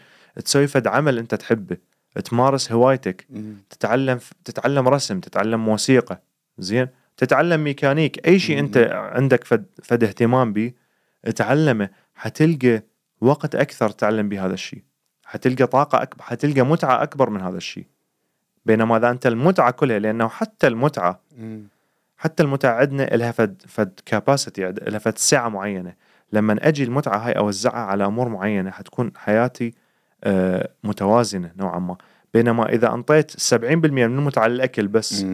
تسوي فد عمل انت تحبه، تمارس هوايتك، تتعلم رسم، تتعلم موسيقى، زين، تتعلم ميكانيك، اي شيء انت عندك فد اهتمام به تعلمه، حتلقى وقت اكثر تتعلم بهذا الشيء، حتلقى طاقه اكبر، حتلقى متعه اكبر من هذا الشيء. بينما اذا انت المتعه كلها، لانه حتى المتعه عندنا لها فد كاباسيتي، لها فد سعه معينه. لما اجي المتعه هاي اوزعها على امور معينه، حتكون حياتي متوازنه نوعا ما. بينما اذا انطيت 70% من المتعه على الاكل بس،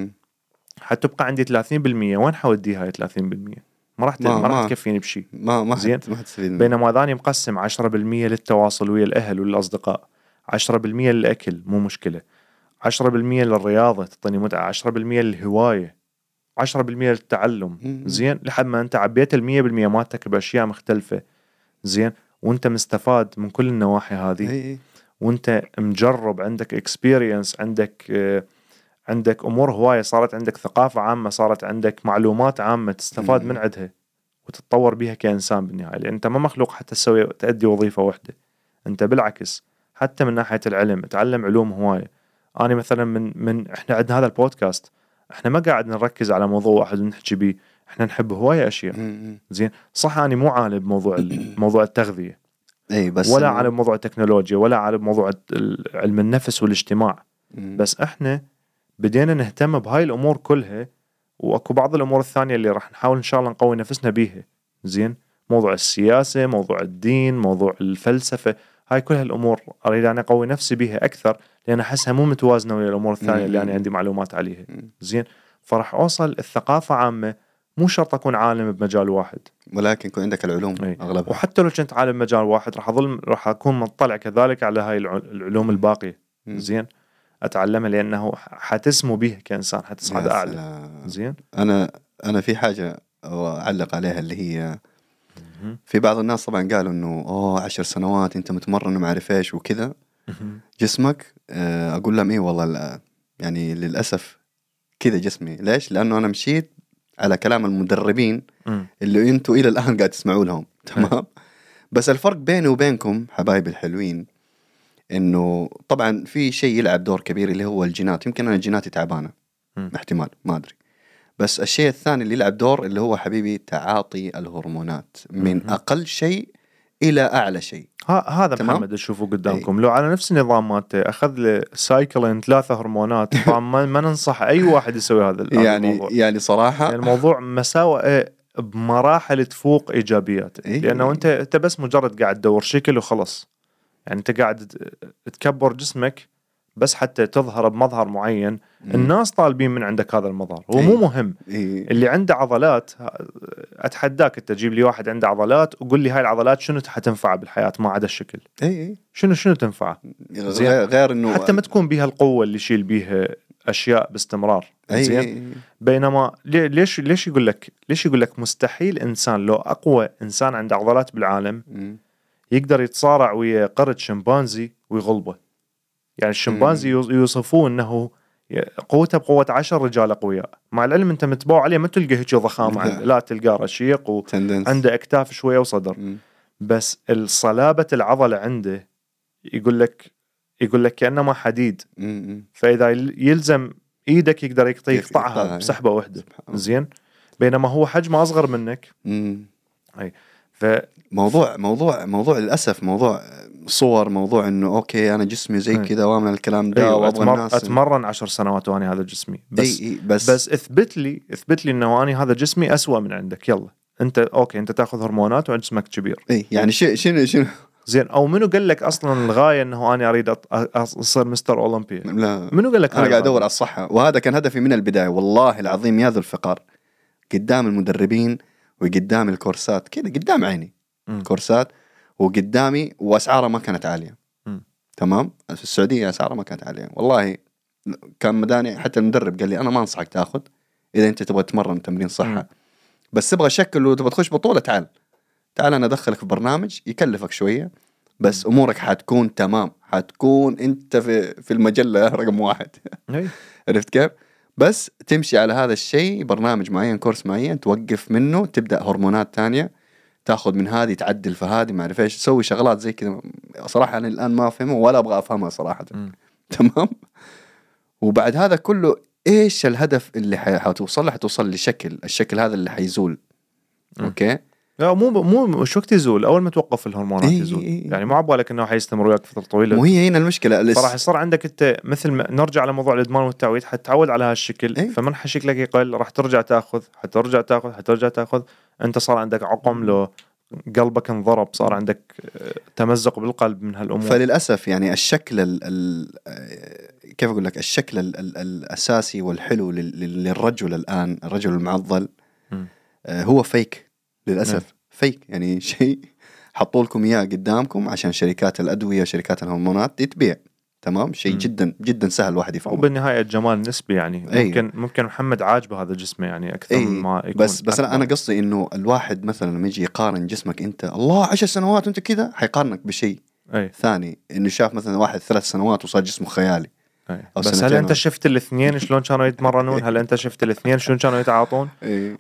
حتبقى عندي 30%. وين حوديها هاي 30%؟ ما راح تكفيني بشيء. ما زين، بينما ذاني مقسم 10% للتواصل ويا الاهل والاصدقاء، 10% للاكل مو مشكله، 10% للرياضه تعطيني متعه، 10% للهوايه، 10% للتعلم. زين، لحد ما انت عبيت 100% مالتك باشياء مختلفه. زين، وانت مستفاد من كل النواحي هذه، وانت مجرب، عندك اكسبيرينس، عندك امور هوايه، صارت عندك ثقافه عامه، صارت عندك معلومات عامه تستفاد من عندها وتتطور بها كانسان بالنهايه. لان انت ما مخلوق حتى تسوي تؤدي وظيفه واحده، انت بالعكس حتى من ناحيه العلم تعلم علوم هوايه. انا مثلا من احنا عندنا هذا البودكاست، احنا ما قاعد نركز على موضوع واحد ونحكي بيه، احنا نحب هوايه اشياء. زين، صح، انا مو عالم بموضوع موضوع التغذيه، اي، بس ولا عالم بموضوع التكنولوجيا، ولا عالم بموضوع علم النفس والاجتماع، بس احنا بدينا نهتم بهاي الأمور كلها، وأكو بعض الأمور الثانية اللي راح نحاول إن شاء الله نقوي نفسنا بيها. زين، موضوع السياسة، موضوع الدين، موضوع الفلسفة، هاي كل هالأمور أريد أن أقوي نفسي بيها أكثر، لأن أحسها مو متوازنة ويا الأمور الثانية اللي أنا عندي معلومات عليها. زين، فراح أوصل الثقافة عامة، مو شرط أكون عالم بمجال واحد، ولكن يكون عندك العلوم أغلبها. وحتى لو كنت عالم مجال واحد، راح أكون مطلع كذلك على هاي العلوم الباقية. زين، اتعلمها، لانه حتسمو به كانسان، حتصعد اعلى. زين، انا في حاجه اعلق عليها، اللي هي في بعض الناس طبعا قالوا انه 10 سنوات انت متمرن وما عارف ايش وكذا جسمك. اقول لهم ايه والله، يعني للاسف كذا جسمي. ليش؟ لانه انا مشيت على كلام المدربين اللي انتوا الى الان قاعد تسمعوا لهم، تمام. بس الفرق بيني وبينكم حبايبي الحلوين، انه طبعا في شيء يلعب دور كبير اللي هو الجينات. يمكن انا جيناتي تعبانه، احتمال، ما ادري، بس الشيء الثاني اللي يلعب دور اللي هو حبيبي تعاطي الهرمونات من أقل شيء إلى أعلى شيء. هذا محمد تشوفوه قدامكم. لو على نفس النظامات أخذ لسايكلين 3 هرمونات طبعا ما ننصح أي واحد يسوي هذا الموضوع. يعني صراحة يعني الموضوع مساوئ بمراحل تفوق إيجابيات. لأنه أنت بس مجرد قاعد تدور شكل وخلص، يعني أنت قاعد تكبر جسمك بس حتى تظهر بمظهر معين. الناس طالبين من عندك هذا المظهر، هو مو مهم. اللي عنده عضلات، أتحداك أنت تجيب لي واحد عنده عضلات وقول لي هاي العضلات شنو حتنفعه بالحياة ما عدا الشكل؟ شنو تنفعه غير إنه حتى ما تكون بها القوة اللي يشيل بيها أشياء باستمرار. بينما ليش يقول لك مستحيل إنسان لو أقوى إنسان عنده عضلات بالعالم يقدر يتصارع ويا قرد شمبانزي ويغلبه. يعني الشمبانزي يوصفون أنه قوته بقوة 10 رجال أقوياء، مع العلم أنت متبوع عليه ما تلقى هيك ضخامة عنده، لا تلقى رشيق وعنده أكتاف شوية وصدر، بس الصلابة العضلة عنده يقول لك كأنما حديد. فإذا يلزم إيدك يقدر يقطعها بسحبة واحدة. زين، بينما هو حجمه أصغر منك. أي موضوع للأسف، موضوع صور، موضوع إنه أوكي أنا جسمي زي كذا وأنا الكلام ده وأبغى الناس أتمرن 10 سنوات وأني هذا جسمي، بس اثبت لي إنه أني هذا جسمي أسوأ من عندك. يلا أنت أوكي، أنت تأخذ هرمونات وجسمك كبير. يعني شنو زين؟ أو منو قال لك أصلا الغاية إنه أنا أريد أصير مستر أولمبيا؟ لا، منو قال لك؟ أنا قاعد أدور على الصحة، وهذا كان هدفي من البداية. والله العظيم يا ذو الفقر، قدام المدربين وقدام الكورسات كذا قدام عيني كورسات وقدامي، وأسعارها ما كانت عالية. تمام، في السعودية أسعارها ما كانت عالية. والله كان مداني، حتى المدرب قال لي أنا ما أنصحك تأخذ، إذا أنت تبغى تمرن تمرين صحة بس تبغى شكل وتبغى تخش بطولة تعال أنا أدخلك في برنامج يكلفك شوية بس أمورك حتكون تمام، حتكون أنت في المجلة رقم 1. عرفت كيف؟ بس تمشي على هذا الشيء، برنامج معين، كورس معين، توقف منه، تبدأ هرمونات تانية، تاخذ من هذه تعدل في هذه، ما اعرف ايش، تسوي شغلات زي كذا. صراحه انا الان ما افهمه ولا ابغى افهمها صراحه. تمام. وبعد هذا كله ايش الهدف اللي حتوصل لشكل؟ الشكل هذا اللي حيزول. اوكي، لا مو شو وقت يزول، اول ما توقف الهرمونات يزول. يعني ما عبالك انه حيستمر وياك فتره طويله. وهي هنا المشكله، صراحه يصير عندك انت مثل ما نرجع لموضوع الادمان والتعويد، حتتعود على هالشكل. فمن شكلك يقل راح ترجع تاخذ، حترجع تاخذ. انت صار عندك عقم، لو قلبك انضرب، صار عندك تمزق بالقلب من هالامور. فللاسف يعني الشكل كيف اقول لك، الشكل الاساسي والحلو للرجل الان، الرجل المعضل هو فيك للأسف. فيك يعني شيء حطوا لكم إياه قدامكم عشان شركات الأدوية وشركات الهرمونات تبيع. تمام، شيء جدا جدا سهل واحد يفهمه. وبالنهاية الجمال نسبي، يعني ممكن محمد عاجبه هذا جسمه يعني أكثر ما يكون. بس أنا قصدي إنه الواحد مثلا لما يجي يقارن جسمك أنت، الله 10 سنوات وأنت كذا، حيقارنك بشيء ثاني. إنه شاف مثلا واحد 3 سنوات وصار جسمه خيالي. بس هل أنت شفت الاثنين شلون كانوا يتمرنون؟ هل أنت شفت الاثنين شلون كانوا يتعاطون؟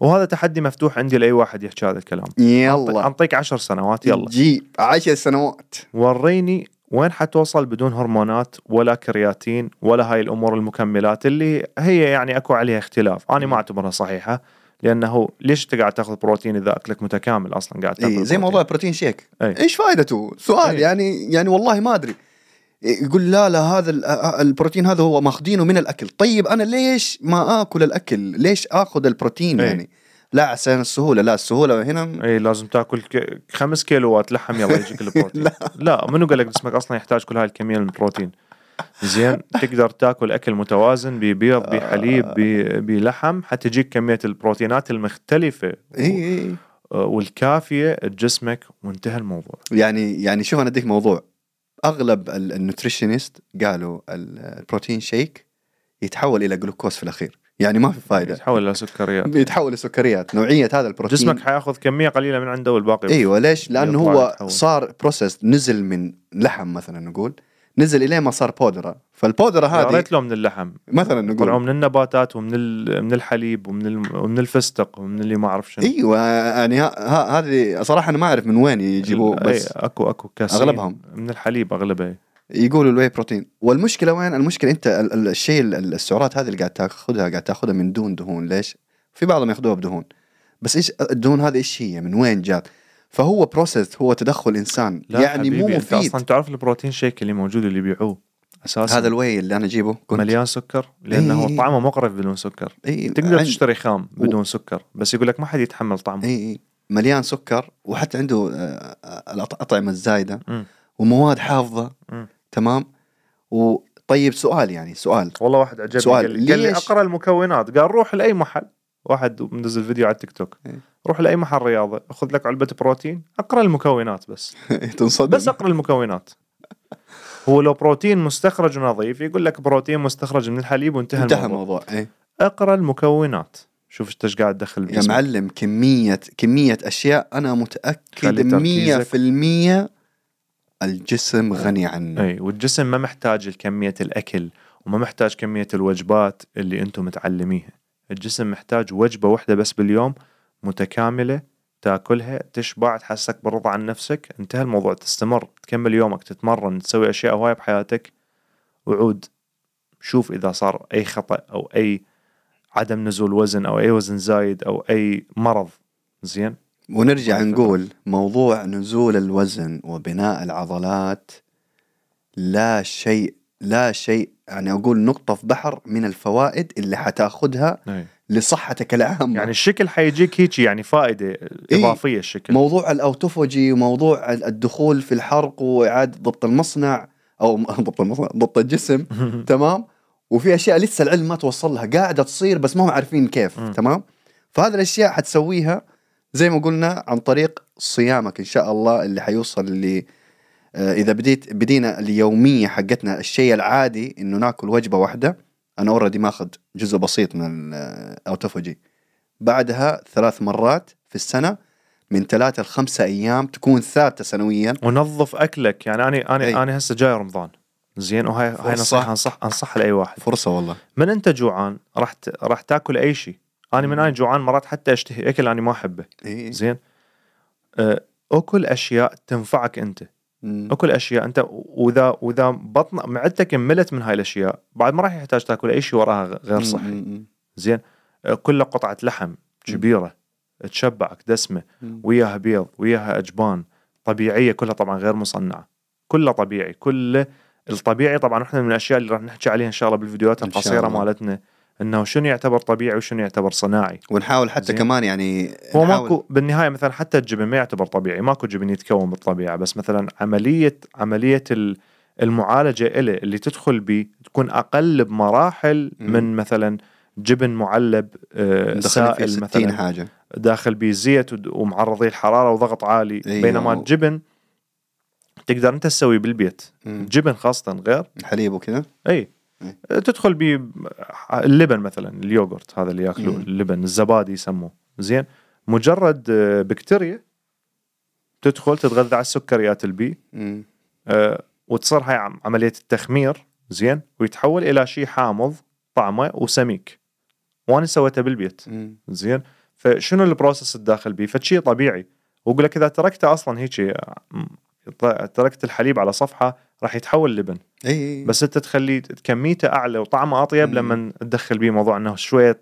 وهذا تحدي مفتوح عندي لأي واحد يحكي هذا الكلام. يلا أنطيك 10 سنوات، يلا جيب 10 سنوات وريني وين حتوصل بدون هرمونات ولا كرياتين ولا هاي الأمور المكملات اللي هي يعني أكو عليها اختلاف. أنا ما أعتبرها صحيحة، لأنه ليش تقعد تأخذ بروتين إذا أكلك متكامل أصلا؟ قاعد تأخذ زي موضوع بروتين شيك، إيش فائدته؟ سؤال. يعني والله ما أدري. يقول لا هذا البروتين هذا هو ماخذينه من الأكل. طيب أنا ليش ما آكل الأكل؟ ليش آخذ البروتين؟ يعني لا عشان السهولة، لا السهولة هنا لازم تأكل 5 كيلوات لحم يلا يجيك البروتين. لا منو قالك جسمك أصلا يحتاج كل هاي الكمية من البروتين؟ زين، تقدر تأكل أكل متوازن ببيض بحليب بلحم، حتجيك كمية البروتينات المختلفة والكافية لجسمك، وانتهى الموضوع. يعني شوف، أنا أديك موضوع، أغلب النوتريشنست قالوا البروتين شيك يتحول إلى جلوكوز في الأخير، يعني ما في فائدة، يتحول إلى سكريات. نوعية هذا البروتين جسمك حياخذ كمية قليلة من عنده والباقي. ليش؟ لأنه هو صار بروسيس، نزل من لحم مثلا نقول، نزل إليه ما صار بودرة، فالبودرة هذه طلعت له من اللحم مثلا نقول، طلعوا من النباتات ومن من الحليب ومن الفستق ومن اللي ما أعرف شنو. يعني هذه صراحة أنا ما أعرف من وين يجيبوا، بس أكو كاسين أغلبهم من الحليب، أغلبها يقولوا الواي بروتين. والمشكلة وين؟ المشكلة أنت السعرات هذه اللي قاعد تأخذها من دون دهون. ليش؟ في بعضهم ياخدوها بدهون. بس إيش الدهون هذه؟ إيش هي؟ من وين جات؟ فهو بروسيس، هو تدخل إنسان. يعني مو مفيد. أصلاً تعرف البروتين شيك اللي موجود اللي بيعوه أساساً هذا الواي اللي أنا أجيبه مليان سكر، لأنه إيه طعمه مقرف بدون سكر. إيه تقدر تشتري خام بدون سكر، بس يقول لك ما حد يتحمل طعمه. إيه مليان سكر، وحتى عنده الأطعمة الزايدة ومواد حافظة. تمام. وطيب سؤال، يعني سؤال والله واحد عجبني قال لي أقرأ المكونات، قال روح لأي محل، واحد منزل فيديو على تيك توك، روح لأي محل رياضة أخذ لك علبة بروتين أقرأ المكونات بس. تنصدم. بس أقرأ المكونات. هو لو بروتين مستخرج ونظيف يقول لك بروتين مستخرج من الحليب وانتهى الموضوع. أقرأ المكونات، شوف إيش قاعد تدخل يا معلم. كمية أشياء أنا متأكد 100% الجسم غني عنه. أي، والجسم ما محتاج الكمية الأكل وما محتاج كمية الوجبات اللي أنتم متعلميها. الجسم محتاج وجبة واحدة بس باليوم متكاملة تأكلها، تشبع، تحسك بالرضا عن نفسك، انتهى الموضوع. تستمر، تكمل يومك، تتمرن، تسوي أشياء هواية بحياتك، وعود شوف إذا صار أي خطأ أو أي عدم نزول وزن أو أي وزن زايد أو أي مرض. زين، ونرجع نقول موضوع نزول الوزن وبناء العضلات لا شيء يعني أقول نقطة في بحر من الفوائد اللي حتاخدها لصحتك العامة. يعني الشكل حيجيك هيك يعني فائدة إضافية. الشكل، موضوع الأوتوفوجي وموضوع الدخول في الحرق وإعادة ضبط المصنع أو ضبط الجسم. تمام. وفي أشياء لسه العلم ما توصل لها، قاعدة تصير بس ما هم عارفين كيف. تمام. فهذه الأشياء حتسويها زي ما قلنا عن طريق صيامك إن شاء الله، اللي حيوصل اللي إذا بدينا اليومية حقتنا الشيء العادي إنه ناكل وجبة واحدة. أنا أوردي ماخذ جزء بسيط من الأوتوفوجي، بعدها 3 مرات في السنة من 3 ل5 أيام تكون ثابتة سنويا. ونظف أكلك. يعني أنا هسه جاي رمضان. زين. وهاي نصيحة أنصح لأي واحد، فرصة والله. من أنت جوعان راح تأكل أي شيء. أنا من أنا جوعان مرات حتى أشتهي أكل أنا ما أحبه. زين. أكل أشياء تنفعك أنت. أكل أشياء أنت، وإذا بطن معدتك ملت من هاي الأشياء بعد ما راح يحتاج تأكل أي شيء وراها غير صحي. زين. كل قطعة لحم كبيرة تشبعك، دسمة وياها بيض وياها أجبان طبيعية، كلها طبعا غير مصنعة، كلها طبيعي. كل الطبيعي طبعا إحنا من الأشياء اللي راح نحكي عليها إن شاء الله بالفيديوهات القصيرة مالتنا، إنه شنو يعتبر طبيعي وشنو يعتبر صناعي. ونحاول حتى كمان يعني هو ماكو بالنهاية مثلا حتى الجبن ما يعتبر طبيعي، ماكو جبن يتكون بالطبيعة، بس مثلا عملية المعالجة اللي تدخل بي تكون أقل بمراحل من مثلا جبن معلب سائل مثلا حاجة داخل بي زيت ومعرضي الحرارة وضغط عالي. بينما الجبن تقدر أنت تسوي بالبيت. جبن خاصة غير حليب وكذا. أي تدخل باللبن مثلا، اليوغورت هذا اللي ياكلوه، اللبن الزبادي يسموه. زين. مجرد بكتيريا تدخل تتغذى على السكريات البي، وتصير هاي عملية التخمير. زين. ويتحول إلى شيء حامض طعمه وسميك، وأنا سويته بالبيت. زين. فشنو البروسس الداخل بيه؟ فشيء طبيعي. وأقول لك إذا تركته أصلا هيك، تركت الحليب على صفحة راح يتحول لبن. بس انت تخلي كميته اعلى وطعمه اطيب لما تدخل بيه موضوع انه شويه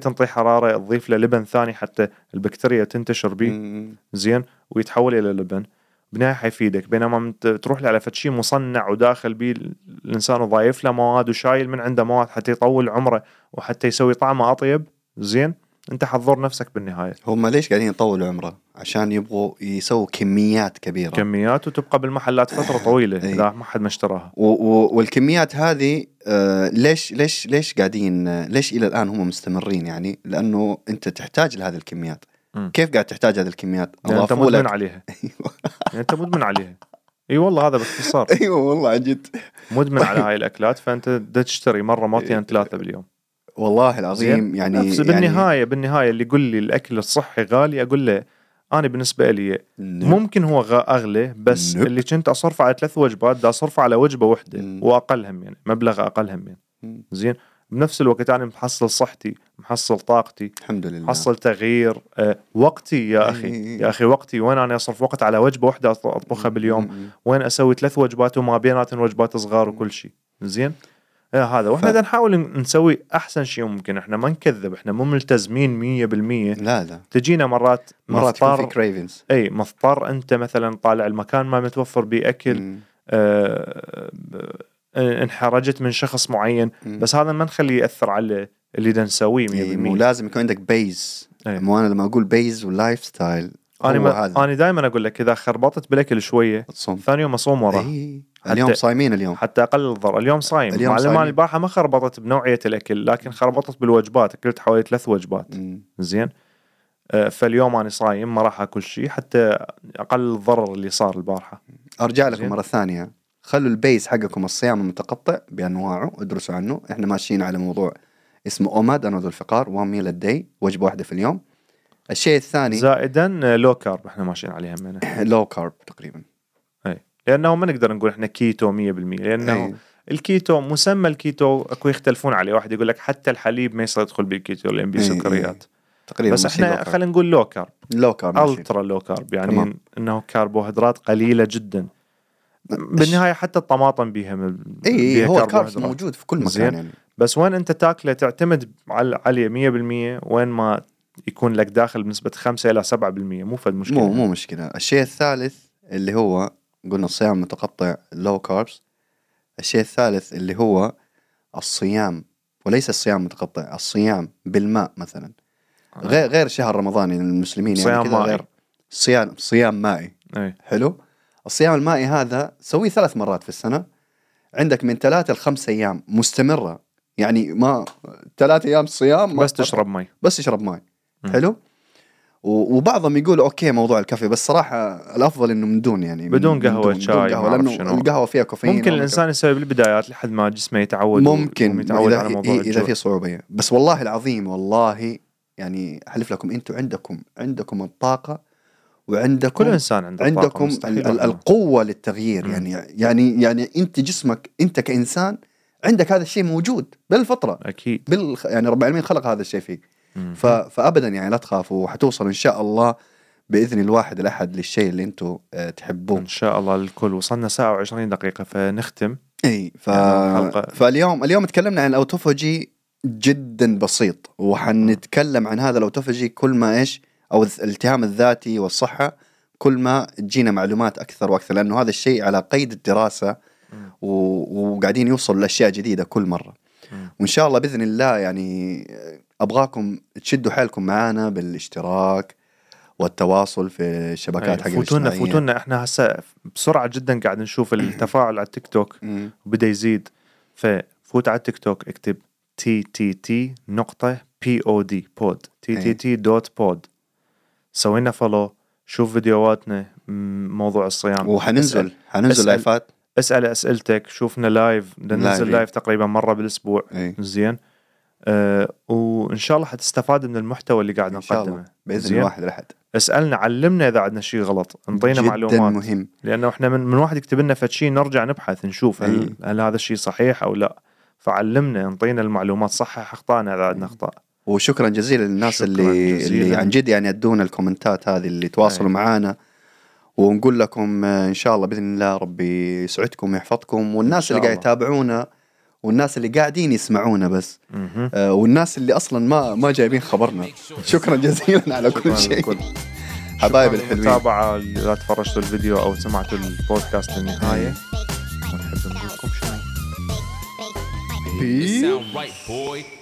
تنطي حراره، تضيف له لبن ثاني حتى البكتيريا تنتشر بيه. زين. ويتحول الى لبن بناء حيفيدك. بينما تروح له على شيء مصنع وداخل بيه الانسان وضايف له مواد وشايل من عنده مواد حتى يطول عمره وحتى يسوي طعمه اطيب. زين. انت حضر نفسك بالنهاية. هم ليش قاعدين يطولوا عمره؟ عشان يبغوا يسووا كميات كبيرة، كميات وتبقى بالمحلات فترة طويلة. لا ما حد ما اشتراها. والكميات هذه ليش قاعدين ليش إلى الآن هم مستمرين؟ يعني لأنه أنت تحتاج لهذه الكميات. كيف قاعد تحتاج هذه الكميات؟ يعني أنت مدمن عليها. يعني أنت مدمن عليها. أي والله هذا باختصار. أيوة والله عجيب. مدمن على هاي الأكلات، فأنت تشتري مرة مرتين 3 باليوم. والله العظيم. يعني بالنهاية اللي يقول لي الأكل الصحي غالي، أقول له أنا بالنسبة لي ممكن هو أغلى، بس اللي كنت أصرف على 3 وجبات دا أصرف على وجبة واحدة وأقلهم، يعني مبلغ أقلهم يعني. زين. بنفس الوقت أنا محصل صحتي، محصل طاقتي، الحمد لله، محصل تغيير وقتي. يا أخي وقتي وين؟ أنا أصرف وقت على وجبة واحدة أطبخها باليوم، وين أسوي 3 وجبات وما بيناتهم وجبات صغار وكل شيء. زين. هذا. واحنا دا نحاول نسوي احسن شيء ممكن. احنا ما نكذب، احنا مو ملتزمين 100%. لا تجينا مرات كريفنز. اي مضطر انت مثلا طالع المكان ما متوفر بيه اكل، انحرجت من شخص معين، بس هذا ما نخليه ياثر على اللي دا نسويه 100%. لازم يكون عندك بيز. مو انا لما اقول بيز واللايف ستايل، انا دائما اقول لك اذا خربطت بالاكل شويه ثاني يوم اصوم وراه. اليوم صايمين، اليوم حتى اقلل الضرر. اليوم صايم، معلومه البارحه ما خربطت بنوعيه الاكل لكن خربطت بالوجبات، اكلت حوالي 3 وجبات. زين، فاليوم انا صايم ما راح اكل شيء حتى اقلل الضرر اللي صار البارحه. ارجع لكم مره ثانيه، خلوا البيس حقكم الصيام المتقطع بانواعه، ادرسوا عنه. احنا ماشيين على موضوع اسمه اوماد، انا ذو الفقار، وان ميل الداي، وجبه واحده في اليوم. الشيء الثاني زائدا لو كارب، احنا ماشيين عليها من لو كارب تقريبا. اي، لانه ما نقدر نقول احنا كيتو 100%، لانه الكيتو مسمى الكيتو اكو يختلفون عليه. واحد يقول لك حتى الحليب ما يصير يدخل بالكيتو لان بي سكريات تقريبا، بس احنا خلينا نقول لو كارب، الترا لو كارب، يعني تمام. انه كربوهيدرات قليله جدا بالنهايه، حتى الطماطم بيها هو الكارب موجود في كل مكان يعني. بس وين انت تاكله تعتمد عليه 100%، وين ما يكون لك داخل بنسبة 5-7%، مو فد مشكلة. مو مشكلة. الشيء الثالث اللي هو قلنا الصيام المتقطع low carbs. الشيء الثالث اللي هو الصيام، وليس الصيام المتقطع، الصيام بالماء مثلا، غير شهر رمضان للمسلمين يعني كذا، غير صيام مائي. حلو. الصيام المائي هذا سوي 3 مرات في السنة، عندك من 3 ل5 أيام مستمرة، يعني ما 3 أيام صيام بس تشرب ماء، حلو. وبعضهم يقولوا اوكي موضوع الكافي، بس صراحه الافضل انه من دون، يعني بدون قهوه، شاي، لانه القهوه فيها كافيين. ممكن الانسان يسوي بالبدايات لحد ما جسمه يتعود، ممكن يتعود على موضوع اذا في صعوبه. بس والله العظيم، والله يعني احلف لكم انتم عندكم الطاقه، وعندكم كل انسان عندكم القوه للتغيير. يعني انت جسمك، انت كانسان عندك هذا الشيء موجود بالفطره اكيد، يعني رب العالمين خلق هذا الشيء فيك. فأبدا يعني لا تخافوا، وحتوصل إن شاء الله بإذن الواحد الأحد للشيء اللي أنتوا تحبوه إن شاء الله. للكل وصلنا 1 ساعة و20 دقيقة، فنختم. أي فاليوم تكلمنا عن الأوتوفاجي جدا بسيط، وحنتكلم عن هذا الأوتوفاجي كل ما إيش، أو الالتهام الذاتي والصحة، كل ما تجينا معلومات أكثر وأكثر، لأنه هذا الشيء على قيد الدراسة وقاعدين يوصل لأشياء جديدة كل مرة. وإن شاء الله بإذن الله يعني أبغاكم تشدوا حالكم معانا بالاشتراك والتواصل في الشبكات حقنا. فوتونا احنا هسه بسرعة جدا قاعد نشوف التفاعل على التيك توك وبدأ يزيد. ففوت على التيك توك، اكتب ttt.pod ttt.pod، سوينا فولو، شوف فيديوهاتنا موضوع الصيام، وحننزل لايفات، اسأل أسئلتك، شوفنا لايف، ننزل لايف تقريبا مرة بالأسبوع. زين، وإن شاء الله حتستفاد من المحتوى اللي قاعد نقدمه بإذن الواحد الأحد. اسألنا، علمنا إذا عندنا شيء غلط، انطينا معلومات مهم، لأنه إحنا من واحد يكتب لنا فشي نرجع نبحث نشوف هل هذا الشيء صحيح أو لا. فعلمنا، انطينا المعلومات، صحح أخطائنا إذا عندنا أخطاء. وشكرا جزيلا للناس اللي عن جد يعني يدون الكومنتات هذه، اللي تواصلوا معانا. ونقول لكم إن شاء الله بإذن الله ربي يسعدكم ويحفظكم، والناس اللي قاعد يتابعونا، والناس اللي قاعدين يسمعونا بس، والناس اللي أصلاً ما جايبين خبرنا. شكراً جزيلاً على كل شيء حبايب الحلوين. متابعة إذا تفرجتوا الفيديو أو سمعتوا البودكاست للنهاية، ونحب نقولكم شكراً.